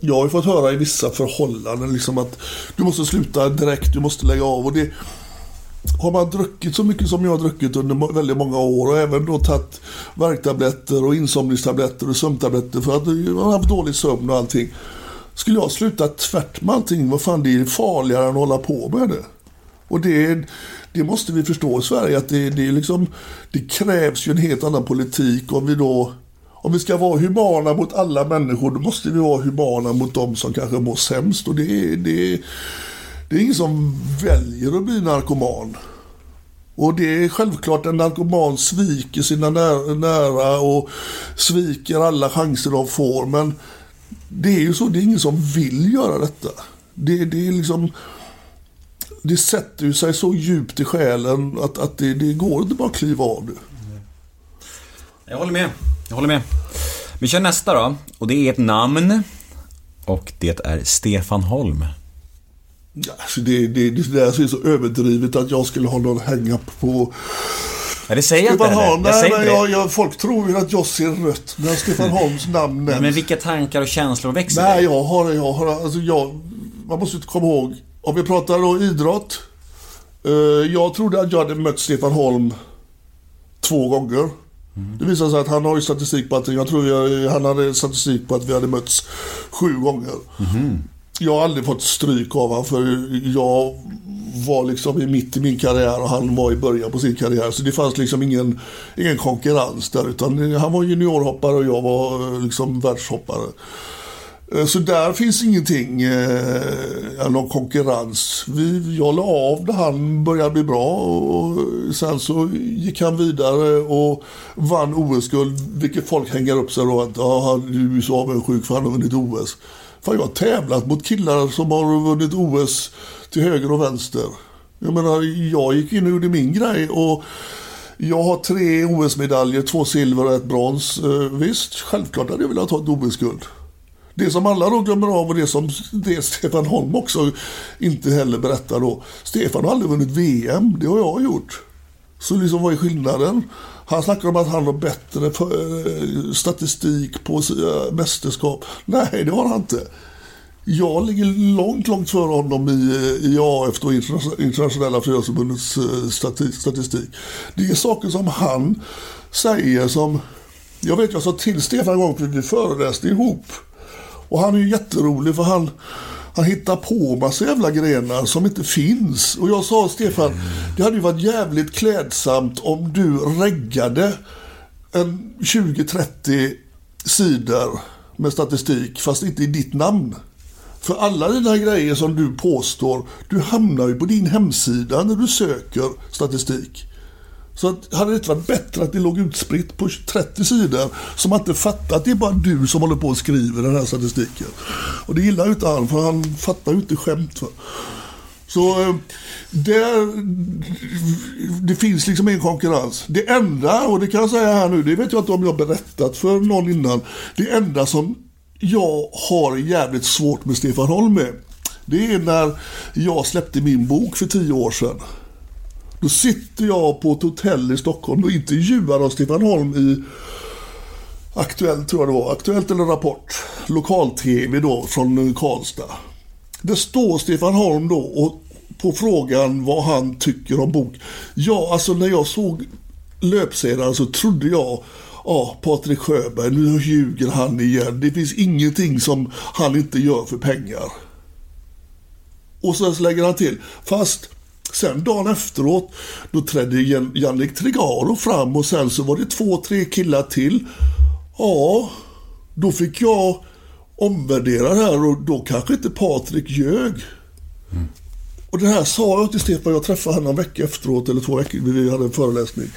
jag har ju fått höra i vissa förhållanden liksom att du måste sluta direkt, du måste lägga av. Och det har man druckit så mycket som jag har druckit under väldigt många år, och även då tagit värktabletter och insomningstabletter och sömntabletter för att man har haft dålig sömn och allting. Skulle jag sluta tvärt med allting, vad fan, det är farligare än att hålla på med det. Och det måste vi förstå i Sverige, att det är liksom, det krävs ju en helt annan politik. Om vi ska vara humana mot alla människor, då måste vi vara humana mot dem som kanske mår sämst. Och det är ingen som väljer att bli narkoman. Och det är självklart, en narkoman sviker sina nära och sviker alla chanser de får. Men det är ju så, det är ingen som vill göra detta. Det är liksom, det sätter ju sig så djupt i själen att det går inte bara att kliva av det. Jag håller med. Vi kör nästa då. Och det är ett namn. Och det är Stefan Holm. Ja, alltså det där är så överdrivet att jag skulle ha någon hänga på. Ja, det säger Stefan inte Holm. Nej, folk tror ju att jag ser rött när Stefan Holms namn nämns. Men vilka tankar och känslor växer? Nej, man måste inte komma ihåg. Om vi pratar då idrott. Jag trodde att jag hade mött Stefan Holm 2 gånger. Det visar sig att han har ju statistik på att han hade statistik på att vi hade mötts 7 gånger. Jag har aldrig fått stryk av honom, för jag var liksom mitt i min karriär och han var i början på sin karriär, så det fanns liksom ingen konkurrens där, utan han var juniorhoppare och jag var liksom världshoppare. Så där finns ingenting, någon konkurrens. Jag la av när han började bli bra, och sen så gick han vidare och vann OS-guld, vilket folk hänger upp sig då att du är så avundsjuk för han har vunnit OS. För jag har tävlat mot killar som har vunnit OS till höger och vänster. Jag menar, jag gick in och gjorde min grej, och jag har 3 OS-medaljer, 2 silver och 1 brons. Visst, självklart hade jag velat ha ett OS-guld. Det som alla då glömmer av, och det som Stefan Holm också inte heller berättar då. Stefan har aldrig vunnit VM, det har jag gjort. Så liksom, vad är skillnaden? Han snackar om att han har bättre statistik på mästerskap. Nej, det har han inte. Jag ligger långt före honom i AF och internationella friidrottsförbundets statistik. Det är saker som han säger som... Jag vet, jag sa till Stefan en gång för vi föreläste ihop. Och han är ju jätterolig, för han hittar på massa jävla grenar som inte finns. Och jag sa, Stefan, det hade ju varit jävligt klädsamt om du reggade en 20-30 sidor med statistik, fast inte i ditt namn. För alla dina grejer som du påstår, du hamnar ju på din hemsida när du söker statistik. Så hade det inte varit bättre att det låg utspritt på 30 sidor som man inte fattar att det är bara du som håller på och skriver den här statistiken. Och det gillar ju inte han, för han fattar ju inte skämt. Så det finns liksom ingen konkurrens. Det enda, och det kan jag säga här nu, det vet jag inte om jag berättat för någon innan, det enda som jag har jävligt svårt med Stefan Holm med, det är när jag släppte min bok för 10 år sedan. Då sitter jag på ett hotell i Stockholm och intervjuar av Stefan Holm i Aktuellt, tror jag det var. Aktuellt eller Rapport. Lokal-tv då från Karlstad. Det står Stefan Holm då, och på frågan vad han tycker om bok. Ja, alltså när jag såg löpsedan så trodde jag, Patrik Sjöberg, nu ljuger han igen. Det finns ingenting som han inte gör för pengar. Och sen så lägger han till, fast... Sen dagen efteråt då trädde Jannik Trigaro fram, och sen så var det 2-3 killar till. Ja, då fick jag omvärdera det här, och då kanske inte Patrik ljög. Och det här sa jag till Stefan, jag träffade honom en vecka efteråt eller 2 veckor, vi hade en föreläsning.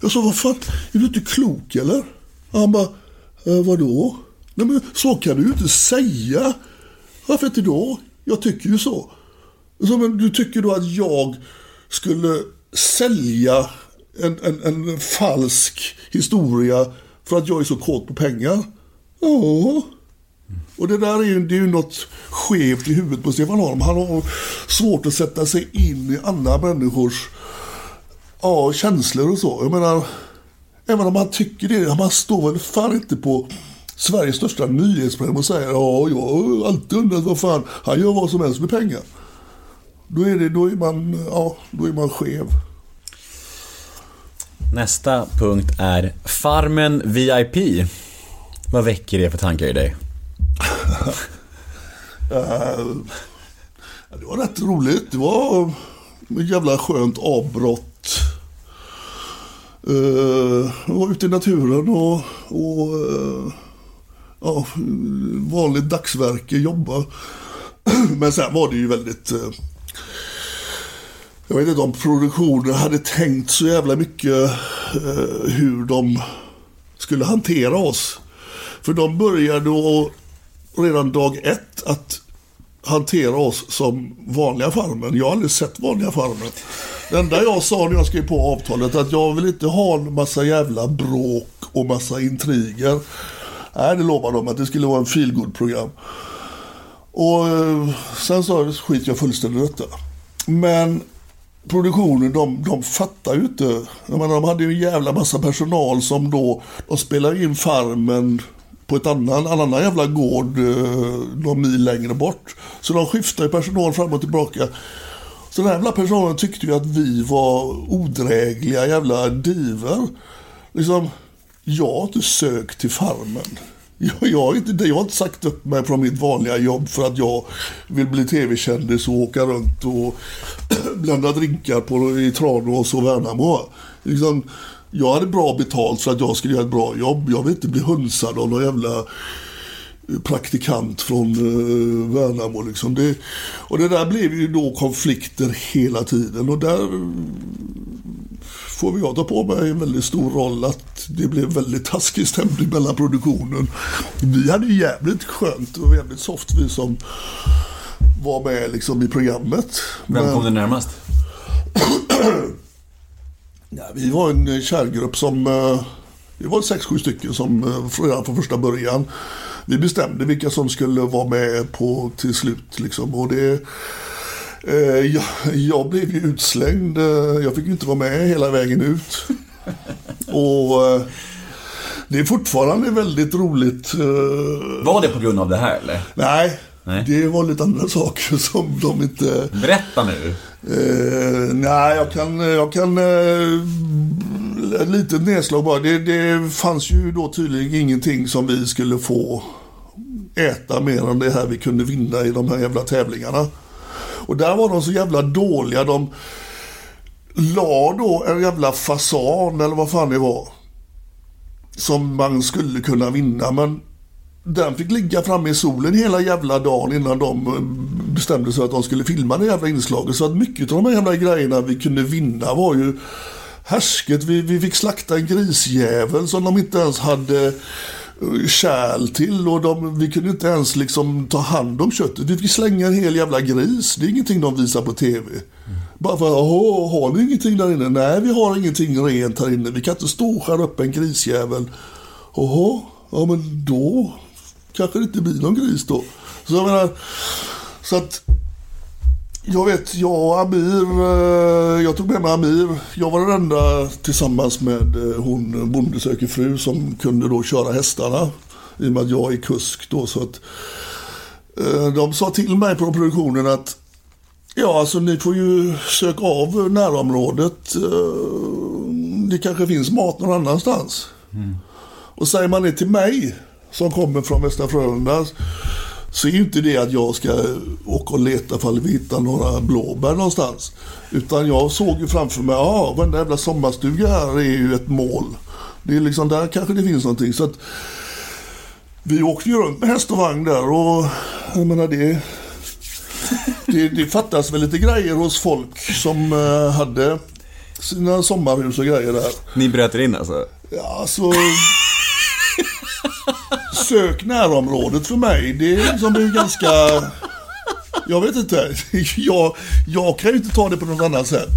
Jag sa, vad fan, är du inte klok eller? Och han bara, vadå? Nej, men så kan du ju inte säga. Varför inte då? Jag tycker ju så. Så men du tycker då att jag skulle sälja en falsk historia för att jag är så kort på pengar? Ja. Och det där är ju något skevt i huvudet på Stefan Holm. Han har svårt att sätta sig in i andra människors känslor och så. Jag menar, även om man tycker det, man står väl fan inte på Sveriges största nyhetsprogram och säger jag har alltid undrat vad fan han gör vad som helst med pengar. Då är man skev. Nästa punkt är Farmen VIP. Vad väcker det för tankar i dig? Det var rätt roligt. Det var ett jävla skönt avbrott. Jag var ute i naturen och vanligt dagsverke jobba. Men sen var det ju väldigt... Jag vet inte om produktionen hade tänkt så jävla mycket hur de skulle hantera oss. För de började redan dag ett att hantera oss som vanliga farmen. Jag har aldrig sett vanliga farmen. Det enda jag sa när jag skrev på avtalet att jag vill inte ha en massa jävla bråk och massa intriger. Nej, det lovade de att det skulle vara en feelgood-program. Och sen så skit jag fullständigt detta. Men produktionen, de fattar ju inte. Jag menar, de hade ju en jävla massa personal som då de spelade in farmen på en annan jävla gård någon mil längre bort. Så de skiftade personal fram och tillbaka. Så den jävla personalen tyckte ju att vi var odrägliga jävla diver. Liksom, jag har inte sökt till farmen. Jag har inte sagt upp mig från mitt vanliga jobb för att jag vill bli tv-kändis och åka runt och blanda drinkar i Tranås och Värnamo. Liksom, jag hade bra betalt för att jag skulle göra ett bra jobb. Jag vill inte bli hunsad av någon jävla praktikant från Värnamo. Liksom. Och det där blev ju då konflikter hela tiden. Och där får jag ta på mig en väldigt stor roll att det blev väldigt taskig stämning mellan produktionen. Vi hade ju jävligt skönt och jävligt soft vi som var med liksom i programmet. Vem kom det närmast? Ja, vi var en kärgrupp som... Vi var 6-7 stycken som redan från första början. Vi bestämde vilka som skulle vara med på till slut. Liksom. Och det... Jag blev ju utslängd. Jag fick ju inte vara med hela vägen ut. Och det är fortfarande väldigt roligt. Var det på grund av det här eller? Nej. Det var lite andra saker som de inte... Berätta nu. Nej, jag kan lite nedslag bara. Det fanns ju då tydligen ingenting som vi skulle få äta mer än det här vi kunde vinna i de här jävla tävlingarna. Och där var de så jävla dåliga. De la då en jävla fasan eller vad fan det var som man skulle kunna vinna, men den fick ligga framme i solen hela jävla dagen innan de bestämde sig att de skulle filma det jävla inslaget. Så att mycket av de här jävla grejerna vi kunde vinna var ju härsket. Vi fick slakta en grisjävel som de inte ens hade kärl till, och vi kunde inte ens liksom ta hand om köttet. Vi fick slänga en hel jävla gris. Det är ingenting de visar på tv. Bara för att, har ni ingenting där inne? Nej, vi har ingenting rent här inne. Vi kan inte stå och skära upp en grisjävel. Ja men då kanske det inte blir någon gris då. Så jag menar, så att jag och Amir, jag tog med mig Amir. Jag var den enda tillsammans med hon bondesökerfru som kunde då köra hästarna, i och med att jag är kusk då. Så att de sa till mig på produktionen att ni får ju söka av närområdet. Det kanske finns mat någon annanstans. Mm. Och säger man det till mig som kommer från Västra Frölunda, så är ju inte det att jag ska åka och leta ifall vi hittar några blåbär någonstans. Utan jag såg ju framför mig, den där jävla sommarstuga här är ju ett mål. Det är liksom, där kanske det finns någonting. Så att vi åkte ju runt med häst och vagn där, och jag menar det fattas väl lite grejer hos folk som hade sina sommarhus och grejer där. Ni bröt in alltså? Ja, så... Sök närområdet för mig. Det är liksom ganska Jag vet inte. Jag kan ju inte ta det på något annat sätt.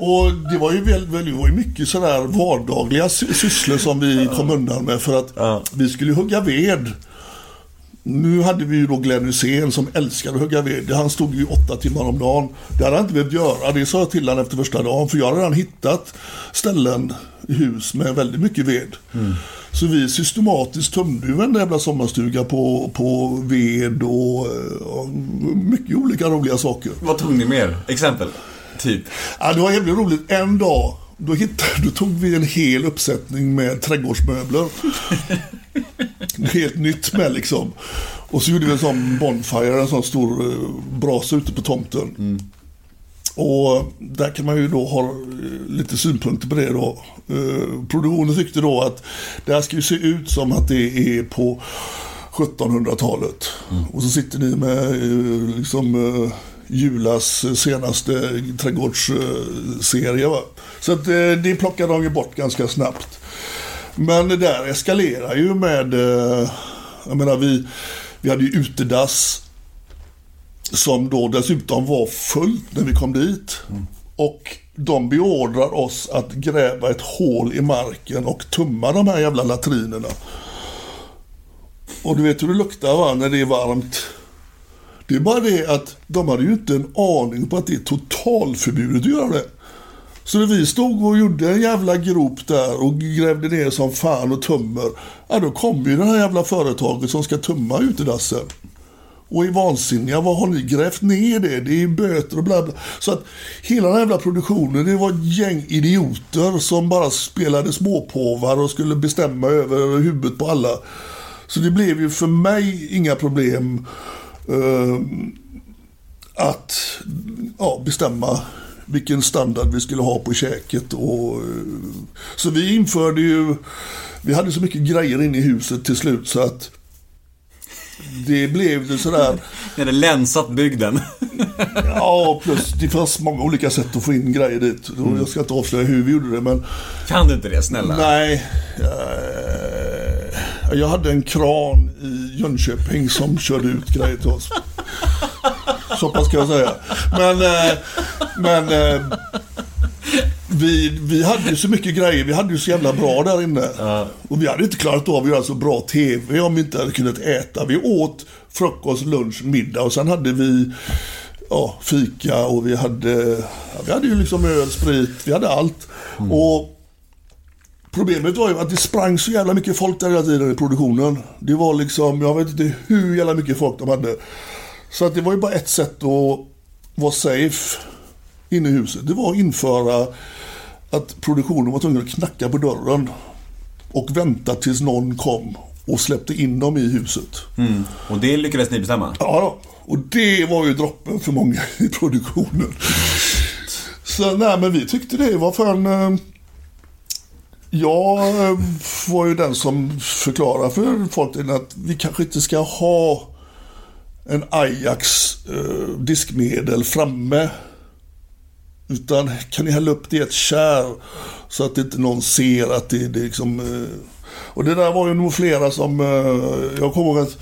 Och det var ju väldigt mycket sådana här vardagliga sysslor som vi kom undan med, för att vi skulle hugga ved. Nu hade vi ju då Glenn Hysén som älskade att hugga ved. Han stod ju 8 timmar om dagen. Det hade han inte behövt göra. Det sa jag till han efter första dagen. För jag hade redan hittat ställen i hus med väldigt mycket ved. Mm. Så vi systematiskt tömde ju en jävla sommarstuga på ved och mycket olika roliga saker. Vad tog ni mer? Exempel? Typ. Ja, det var jävligt roligt. En dag då tog vi en hel uppsättning med trädgårdsmöbler. Helt nytt med liksom. Och så gjorde vi en sån bonfire, en sån stor brasa ute på tomten. Mm. Och där kan man ju då ha lite synpunkter på det då. Produktionen tyckte då att det här ska ju se ut som att det är på 1700-talet. Mm. Och så sitter ni med liksom... Julas senaste trädgårdsserie, va? Så att det plockade de ju bort ganska snabbt. Men det där eskalerar ju med jag menar vi hade ju utedass som då dessutom var fullt när vi kom dit. Mm. Och de beordrar oss att gräva ett hål i marken och tumma de här jävla latrinerna. Och du vet hur det luktar, va? När det är varmt. Det är bara det att de hade ju inte en aning på att det är totalförbjudet att göra det. Så när vi stod och gjorde en jävla grop där och grävde ner som fan och tömmer, ja då kom ju det här jävla företaget som ska tömma utedassen. Och i vansinniga, vad har ni grävt ner det? Det är böter och bla bla. Så att hela den jävla produktionen, det var ett gäng idioter som bara spelade småpåvar och skulle bestämma över huvudet på alla. Så det blev ju för mig inga problem att bestämma vilken standard vi skulle ha på käket och, så vi hade så mycket grejer inne i huset till slut så att det blev det sådär. Ni hade länsat bygden. Ja, plus det fanns många olika sätt att få in grejer dit. Jag ska inte avslöja hur vi gjorde det, men kan du inte det, snälla? Nej. Jag hade en kran i Jönköping som körde ut grejer till oss. Så pass ska jag säga. Men vi hade ju så mycket grejer. Vi hade ju så jävla bra där inne. Och vi hade inte klarat av att göra så bra tv om vi inte hade kunnat äta. Vi åt frukost, lunch, middag. Och sen hade vi fika. Och vi hade ju liksom öl, sprit. Vi hade allt. Mm. Och problemet var ju att det sprang så jävla mycket folk där hela tiden i produktionen. Det var liksom, jag vet inte hur jävla mycket folk de hade. Så att det var ju bara ett sätt att vara safe inne i huset. Det var att införa att produktionen var tvungen att knacka på dörren och vänta tills någon kom och släppte in dem i huset. Mm. Och det lyckades ni bestämma? Ja då. Och det var ju droppen för många i produktionen. Så nej, men vi tyckte det var fan... Jag var ju den som förklarade för folk att vi kanske inte ska ha en Ajax diskmedel framme, utan kan ni hälla upp det i ett kärr så att inte någon ser att det liksom... Och det där var ju nog flera som... Jag kommer ihåg att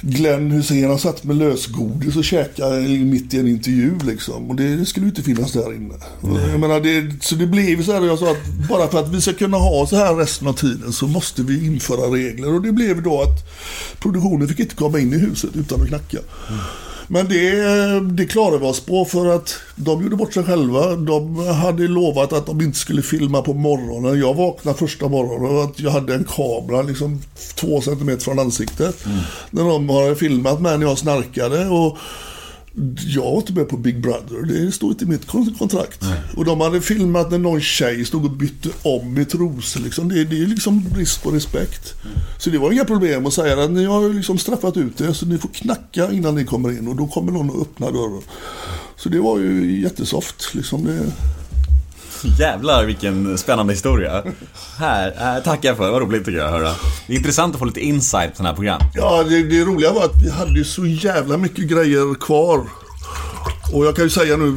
Glenn Hysén har satt med lösgodis och käkade mitt i en intervju liksom. Och det skulle ju inte finnas där inne. Mm. Jag menar, så det blev så här, jag sa att bara för att vi ska kunna ha så här resten av tiden så måste vi införa regler. Och det blev då att produktionen fick inte komma in i huset utan att knacka. Mm. Men det klarade vi oss på, för att de gjorde bort sig själva. De hade lovat att de inte skulle filma på morgonen. Jag vaknade första morgonen och att jag hade en kamera liksom 2 centimeter från ansiktet. Mm. När de hade filmat med när jag snarkade, och jag var inte med på Big Brother. Det stod inte i mitt kontrakt. Mm. Och de hade filmat när någon tjej stod och bytte om i trosor liksom. Det är liksom brist på respekt. Mm. Så det var inga problem att säga att ni har liksom straffat ut det, så ni får knacka innan ni kommer in, och då kommer någon att öppna dörren. Så det var ju jättesoft liksom det. Jävlar, vilken spännande historia. Här tackar jag för, vad roligt tycker jag att höra. Det är intressant att få lite insight på sådana här program. Ja, det roliga var att vi hade ju så jävla mycket grejer kvar. Och jag kan ju säga nu,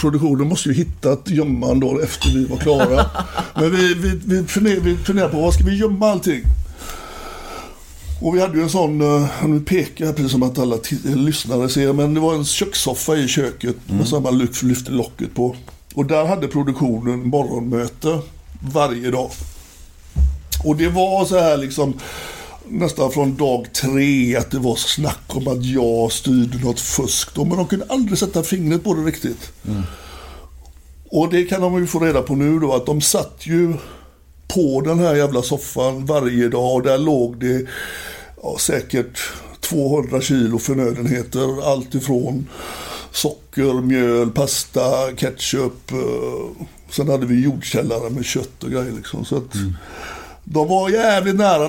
produktionen måste ju hitta ett gömman då efter vi var klara. Men vi funderade på, vad ska vi gömma allting? Och vi hade ju en sån, nu pekar jag precis som att alla lyssnare ser, men det var en kökssoffa i köket med samma lyfte locket på. Och där hade produktionen morgonmöte varje dag. Och det var så här liksom nästan från dag 3 att det var snack om att jag styrde något fusk då, men de kunde aldrig sätta fingret på det riktigt. Mm. Och det kan de ju få reda på nu då, att de satt ju på den här jävla soffan varje dag och där låg det säkert 200 kilo förnödenheter, allt ifrån socker, mjöl, pasta, ketchup, sen hade vi jordkällare med kött och grejer liksom, så att de var jävligt nära,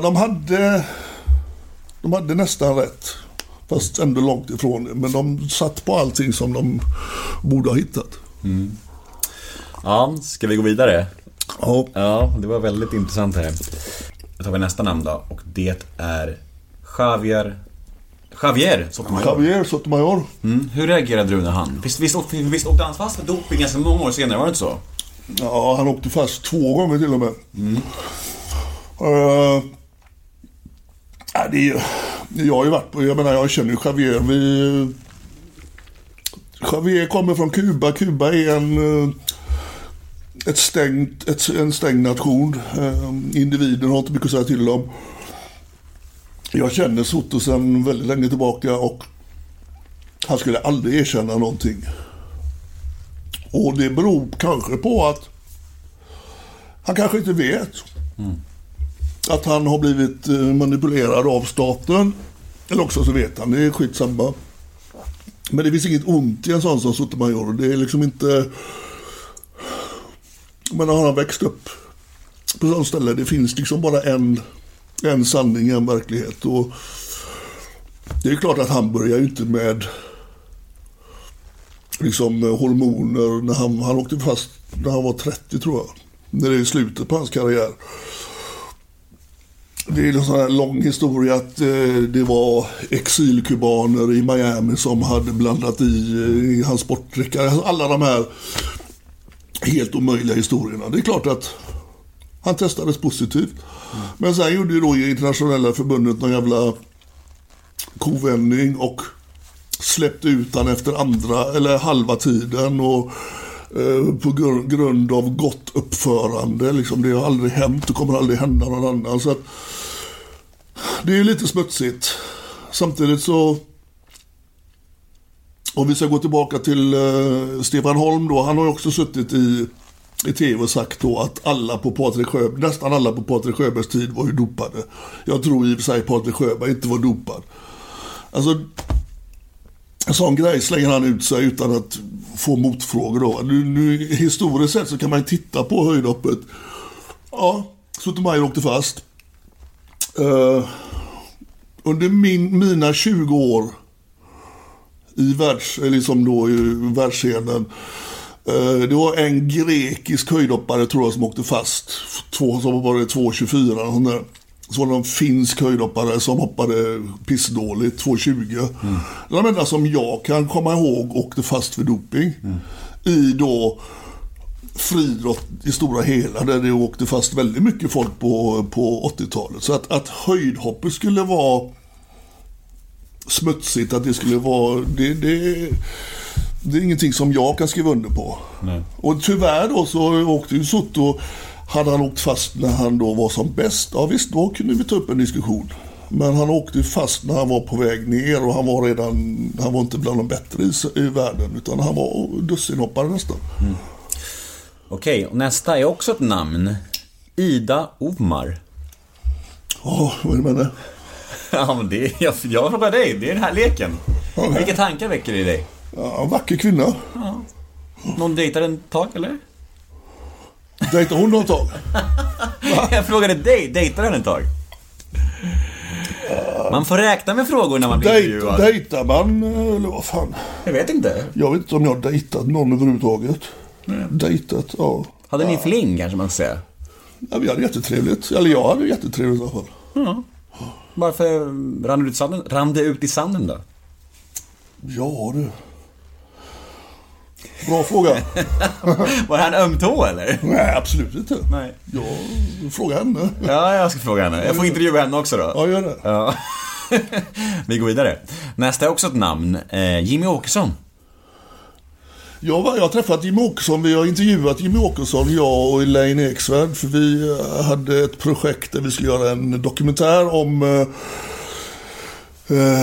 de hade nästan rätt fast ändå långt ifrån det, men de satt på allting som de borde ha hittat. Ja, ska vi gå vidare? Ja, det var väldigt intressant här. Då tar vi nästa namn då, och det är Javier Sotomayor. Javier Sotomayor. Hur reagerade du när han? Visst åkte han fast för doping ganska många år senare, var det inte så? Ja, han åkte fast 2 gånger till och med. Jag känner ju Javier. Javier kommer från Kuba. Kuba är en stängd nation. Individen har inte mycket att säga till om. Jag känner Soto sedan väldigt länge tillbaka och han skulle aldrig erkänna någonting. Och det beror kanske på att han kanske inte vet att han har blivit manipulerad av staten. Eller också så vet han, det är skitsamma. Men det finns inget ont i en sån som Sotomayor. Det är liksom inte... Men han har växt upp på sådant ställe. Det finns liksom bara en sanning, en verklighet. Och det är klart att han börjar ju inte med liksom hormoner när han åkte fast när han var 30, tror jag. När det är slutet på hans karriär. Det är en sån här lång historia att det var exilkubaner i Miami som hade blandat i hans sportdrickar. Alla de här helt omöjliga historierna. Det är klart att han testades positivt. Men sen gjorde ju då i internationella förbundet någon jävla kovändning och släppte ut han efter andra eller halva tiden och på grund av gott uppförande liksom, det har aldrig hänt och kommer aldrig hända någon annan, så att det är lite smutsigt. Samtidigt så, om vi ska gå tillbaka till Stefan Holm då, han har ju också suttit i tv och sagt då att nästan alla på Patrik Sjöbergs tid var ju dopade. Jag tror i och för sig Patrik Sjöberg inte var dopad. Alltså en sån grej slänger han ut sig utan att få motfrågor då. Nu, historiskt sett så kan man titta på höjdhoppet. Ja, Sotomayor åkte fast. Under mina 20 år i världsscenen. Det var en grekisk höjdhoppare, tror jag, som åkte fast. 2,24. Så var det en finsk höjdhoppare som hoppade pissdåligt, 2,20. De enda som jag kan komma ihåg åkte fast för doping. I då friidrott i stora hela, där det åkte fast väldigt mycket folk på 80-talet. Så att höjdhoppet skulle vara smutsigt, att det skulle vara det är ingenting som jag kan skriva under på. Nej. Och tyvärr då så åkte ju Soto, hade han åkt fast när han då var som bäst, ja visst, då kunde vi ta upp en diskussion, men han åkte ju fast när han var på väg ner och han var inte bland de bättre i världen, utan han var dussinhoppare nästan. Okej, och nästa är också ett namn, Ida Omar. Vad är det med det? Ja, men det, jag frågar dig, det är den här leken. Okay. Vilka tankar väcker det i dig? Ja, vacker kvinna. Ja. Någon dejtade en tag, eller? Dejtade hon någon tag? Jag frågade dig, dejtade hon en tag? Man får räkna med frågor när man blir intervjuad. Dejtar man, eller vad fan? Jag vet inte. Jag vet inte om jag har dejtat någon överhuvudtaget. Dejtat, ja. Hade ni fling, kanske man säger? Ja, vi hade jättetrevligt. Eller jag hade jättetrevligt i alla fall. Ja. Varför rann det ut i sanden då? Ja du. Bra fråga. Var han ömtå eller? Nej, absolut inte. Nej. Jag frågar henne. Ja, jag ska fråga henne. Jag får intervjua henne också då. Ja, gör det. Ja. Vi går vidare. Nästa är också ett namn. Jimmie Åkesson. Jag har träffat Jimmie Åkesson. Vi har intervjuat Jimmie Åkesson, jag och Elaine Eksvärd. För vi hade ett projekt där vi skulle göra en dokumentär om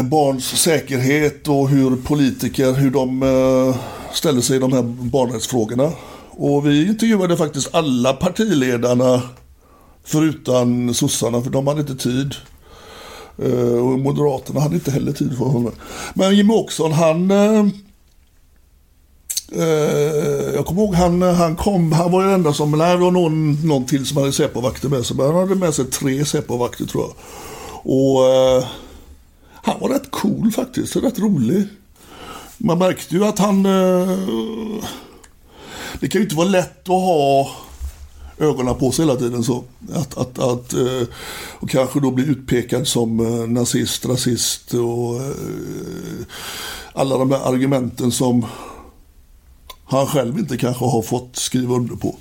barns säkerhet och hur politiker, hur de ställer sig i de här barnrättsfrågorna. Och vi intervjuade faktiskt alla partiledarna förutom sossarna, för de hade inte tid. Och Moderaterna hade inte heller tid för honom. Men Jimmie Åkesson, han... jag kommer ihåg, han var ju enda som... Nej, det var någon till som hade säpovakter med sig. Men han hade med sig 3 säpovakter, tror jag. Och han var rätt cool faktiskt, rätt rolig. Man märkte ju att han... det kan ju inte vara lätt att ha ögonen på sig hela tiden så. Och kanske då bli utpekad som nazist, rasist och alla de här argumenten som han själv inte kanske har fått skriva under på.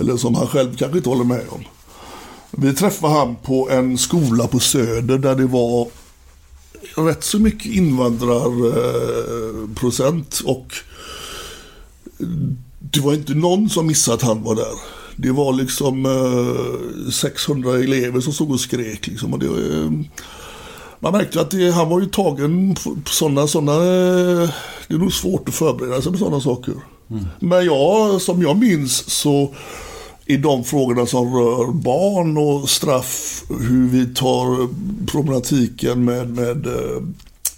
Eller som han själv kanske inte håller med om. Vi träffade han på en skola på Söder där det var rätt så mycket invandrarprocent. Och det var inte någon som missade att han var där. Det var liksom 600 elever som stod och skrek. Liksom. Och det, man märkte att han var ju tagen på sådana... Det är nog svårt att förbereda sig på sådana saker. Mm. Men som jag minns så i de frågorna som rör barn och straff, hur vi tar problematiken med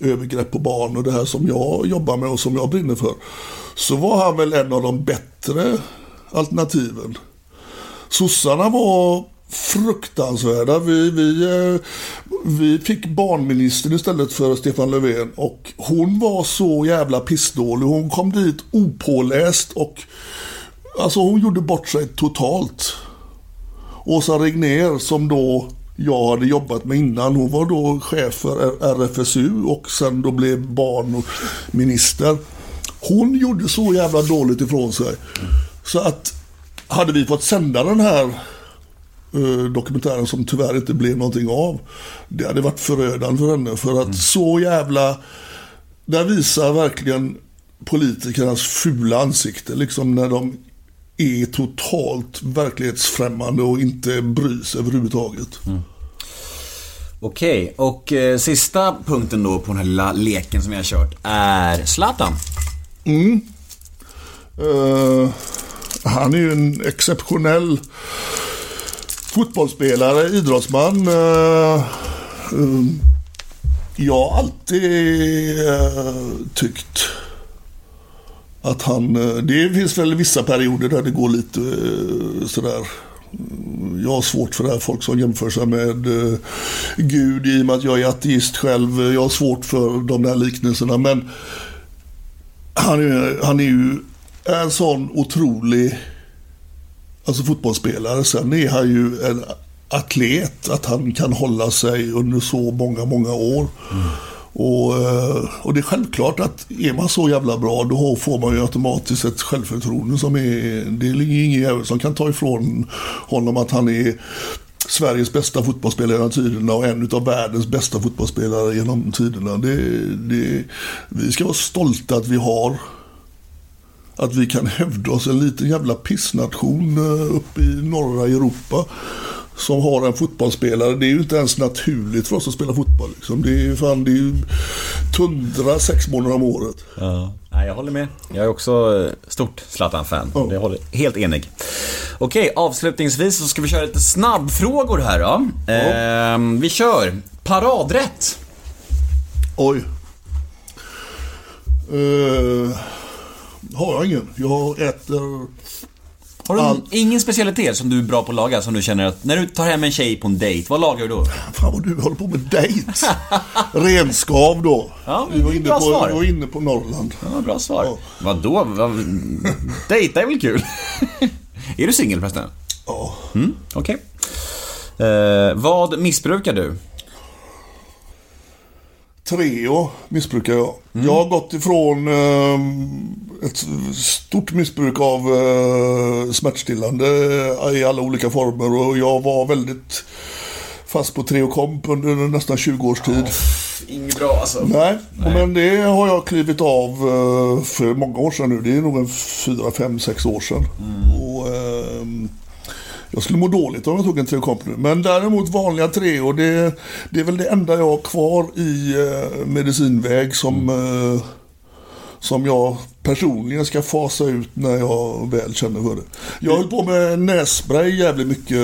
övergrepp på barn och det här som jag jobbar med och som jag brinner för, så var han väl en av de bättre alternativen. Sossarna var fruktansvärda. Vi fick barnministern istället för Stefan Löfven, och hon var så jävla pissdålig. Hon kom dit opåläst och alltså hon gjorde bort sig totalt. Åsa Regner, som då jag hade jobbat med innan, hon var då chef för RFSU och sen då blev barnminister. Hon gjorde så jävla dåligt ifrån sig. Så att hade vi fått sända den här dokumentären, som tyvärr inte blev någonting av, det hade varit förödande för henne. För att så jävla... Där visar verkligen politikernas fula ansikte, liksom, när de är totalt verklighetsfrämmande och inte brys överhuvudtaget. Mm. Okej, och sista punkten då på den här lilla leken som jag har kört är Zlatan. Mm. Han är ju en exceptionell fotbollsspelare, idrottsman. Jag har alltid tyckt att han... Det finns väl vissa perioder där det går lite sådär... Jag har svårt för det här, folk som jämför sig med Gud, i och med att jag är ateist själv. Jag har svårt för de där liknelserna, men han är ju en sån otrolig... Alltså fotbollsspelare, sen är han ju en atlet, att han kan hålla sig under så många år. Mm. Och det är självklart att är man så jävla bra, då får man ju automatiskt ett självförtroende som är... Det är ingen som kan ta ifrån honom att han är Sveriges bästa fotbollsspelare genom tiderna och en av världens bästa fotbollsspelare genom tiderna. Vi ska vara stolta att vi har... Att vi kan hävda oss, en liten jävla pissnation uppe i norra Europa som har en fotbollsspelare. Det är ju inte ens naturligt för oss att spela fotboll. Liksom. Det är ju tundra 6 månader om året. Ja, jag håller med. Jag är också stort Zlatan-fan. Ja. Jag håller helt enig. Okej, avslutningsvis så ska vi köra lite snabbfrågor här då. Ja. Vi kör paradrätt. Oj. Har jag ingen. Jag äter... Har du ingen specialitet som du är bra på att laga, som du känner att när du tar hem en tjej på en dejt, vad lagar du då? Fan vad du håller på med dejt. Renskav då. Ja, vi var inne på Norrland. Ja, bra svar. Ja. Vadå? Dejta är väl kul? Är du singel förresten? Ja. Mm, okej. Vad missbrukar du? 3 år missbrukar jag. Mm. Jag har gått ifrån ett stort missbruk av smärtstillande i alla olika former, och jag var väldigt fast på 3 och komp under nästan 20 års tid. Ja, inget bra alltså. Nej, men det har jag klivit av för många år sedan nu. Det är nog en 4, 5, 6 år sedan. Mm. Och jag skulle må dåligt om jag tog en 3 och komp nu. Men däremot vanliga 3 år, det är väl det enda jag har kvar i medicinväg som jag personligen ska fasa ut när jag väl känner för det. Jag höll på med nässpray jävligt mycket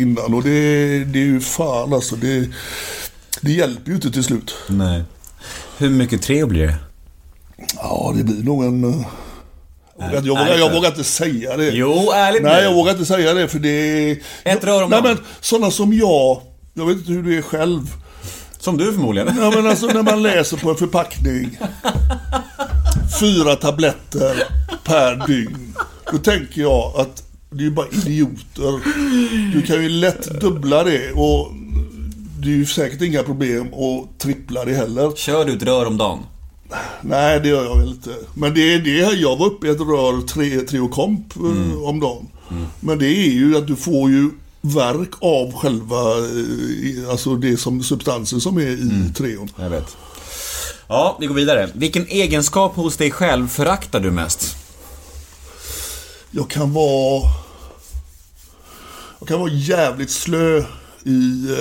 innan, och det är ju fan alltså, det hjälper ju inte till slut. Nej. Hur mycket 3 blir det? Ja, det blir nog en... Jag vågar inte säga det. Jo, ärligt. Nej, jag vågar inte säga det, för det... Ett rör om dagen. Nej, men sådana som jag vet inte hur du är själv. Som du förmodligen. Nej, men alltså när man läser på en förpackning... 4 tabletter per dygn. Då tänker jag att det är ju bara idioter. Du kan ju lätt dubbla det, och det är ju säkert inga problem att trippla det heller. Kör du ett rör om dagen? Nej, det gör jag väl inte. Men det är det jag var uppe i, ett rör 3 och komp om dagen. Mm. Men det är ju att du får ju verk av själva, alltså det som substansen som är i 3:an. Jag vet. Ja, vi går vidare. Vilken egenskap hos dig själv föraktar du mest? Jag kan vara jävligt slö i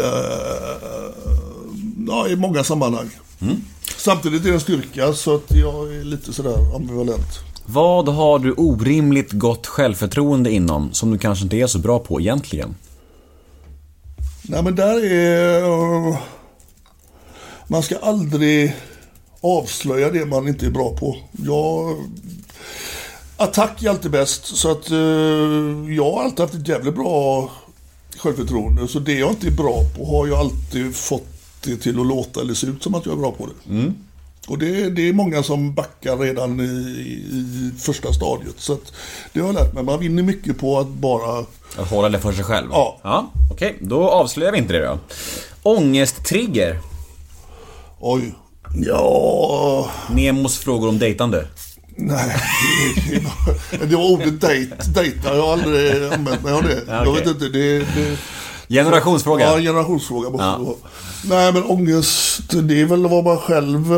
många sammanhang. Mm. Samtidigt är det en styrka, så att jag är lite sådär ambivalent. Vad har du orimligt gott självförtroende inom som du kanske inte är så bra på egentligen? Nej, men där är... Man ska aldrig... avslöja det man inte är bra på. Attack är alltid bäst. Så att jag har alltid haft ett jävligt bra självförtroende. Så det jag inte är bra på har jag alltid fått det till att låta eller se ut som att jag är bra på det. Mm. Och det är många som backar redan i första stadiet. Så att det har jag lärt mig. Man vinner mycket på att bara... att hålla det för sig själv. Ja. Okej, då avslöjar vi inte det då. Ångesttrigger. Oj. Ja. Nemos frågor om dejtande. Nej, det var ordet dejta. Jag har aldrig använt mig av det. Ja, okay. Jag vet inte, det... Generationsfråga. Ja, generationsfråga måste det vara. Nej, men ångest, det är väl vad man själv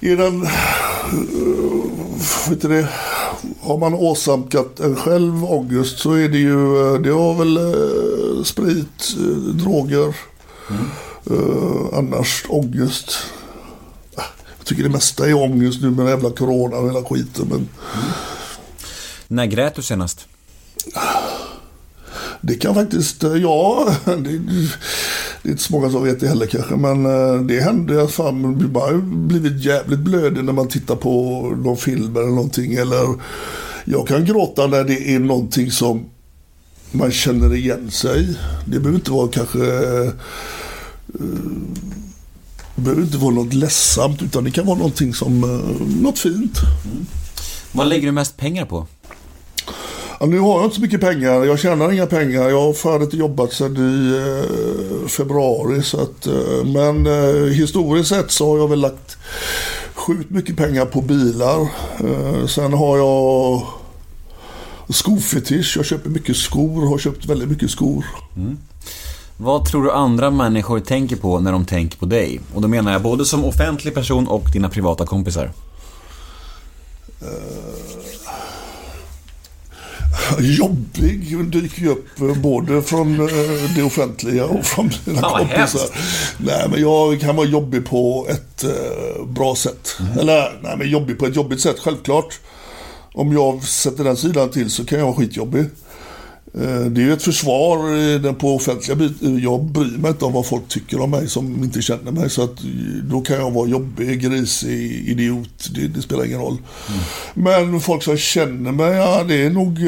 i den vet det, har man åsamkat en själv ångest, så är det ju det har väl sprit, droger. Mm. Annars ångest. Jag tycker det mesta är ångest nu med den jävla corona och hela skiten, men... När grät du senast? Det kan faktiskt... Ja, det är inte så många som vet det heller kanske, men det hände att fan blivit jävligt blödig när man tittar på någon film eller någonting, eller jag kan gråta när det är någonting som man känner igen sig. Det behöver inte vara kanske... Det behöver inte vara något ledsamt, utan det kan vara någonting som något fint. Mm. Vad lägger du mest pengar på? Ja, nu har jag inte så mycket pengar. Jag tjänar inga pengar. Jag har färdigt jobbat sedan i februari, så att, men historiskt sett så har jag väl lagt sjukt mycket pengar på bilar. Sen har jag skofetisch. Jag köper mycket skor, har köpt väldigt mycket skor. Mm. Vad tror du andra människor tänker på när de tänker på dig? Och då menar jag både som offentlig person och dina privata kompisar. Jobbig dyker ju upp både från det offentliga och från dina kompisar. Hemskt. Nej, men jag kan vara jobbig på ett bra sätt. Mm. Eller nej, men jobbig på ett jobbigt sätt, självklart. Om jag sätter den sidan till så kan jag vara skitjobbig. Det är ju ett försvar på offentliga biten. Jag bryr mig inte om vad folk tycker om mig som inte känner mig, så att då kan jag vara jobbig, grisig, idiot. Det spelar ingen roll. Mm. Men folk som känner mig, ja, det är nog...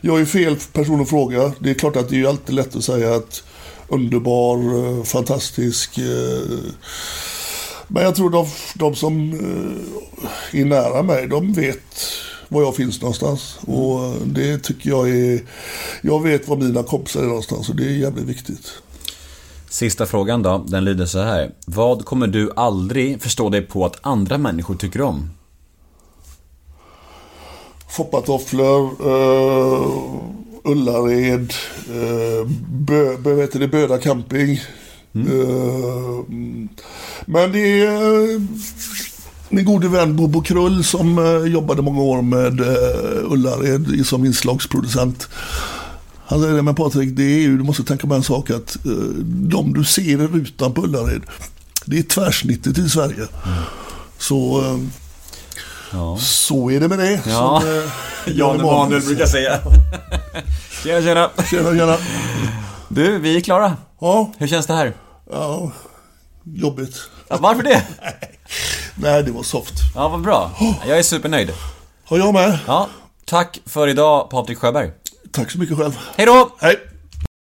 Jag är fel person att fråga. Det är klart att det är alltid lätt att säga att underbar, fantastisk... Men jag tror de som är nära mig, de vet... var jag finns någonstans, och det tycker jag är... Jag vet var mina kompisar är någonstans, och det är jävligt viktigt. Sista frågan då, den lyder så här: vad kommer du aldrig förstå dig på att andra människor tycker om? Foppatofflor, Ullared, Böda camping. Men det är min gode vän Bobo Krull som jobbade många år med Ullared som inslagsproducent. Han säger det, men Patrik, det är ju, du måste tänka på en sak, att de du ser i rutan på Ullared, det är tvärsnittet i Sverige. Så ja. Så är det med det. Ja. Som, Jan Emanuel brukar säga. Tjena, tjena. Tjena, tjena. Du, vi är klara. Ja. Hur känns det här? Ja, jobbigt. Ja, varför det? Nej, det var soft. Ja, vad bra. Jag är supernöjd. Har jag med? Ja. Tack för idag, Patrik Sjöberg. Tack så mycket själv. Hej då! Hej!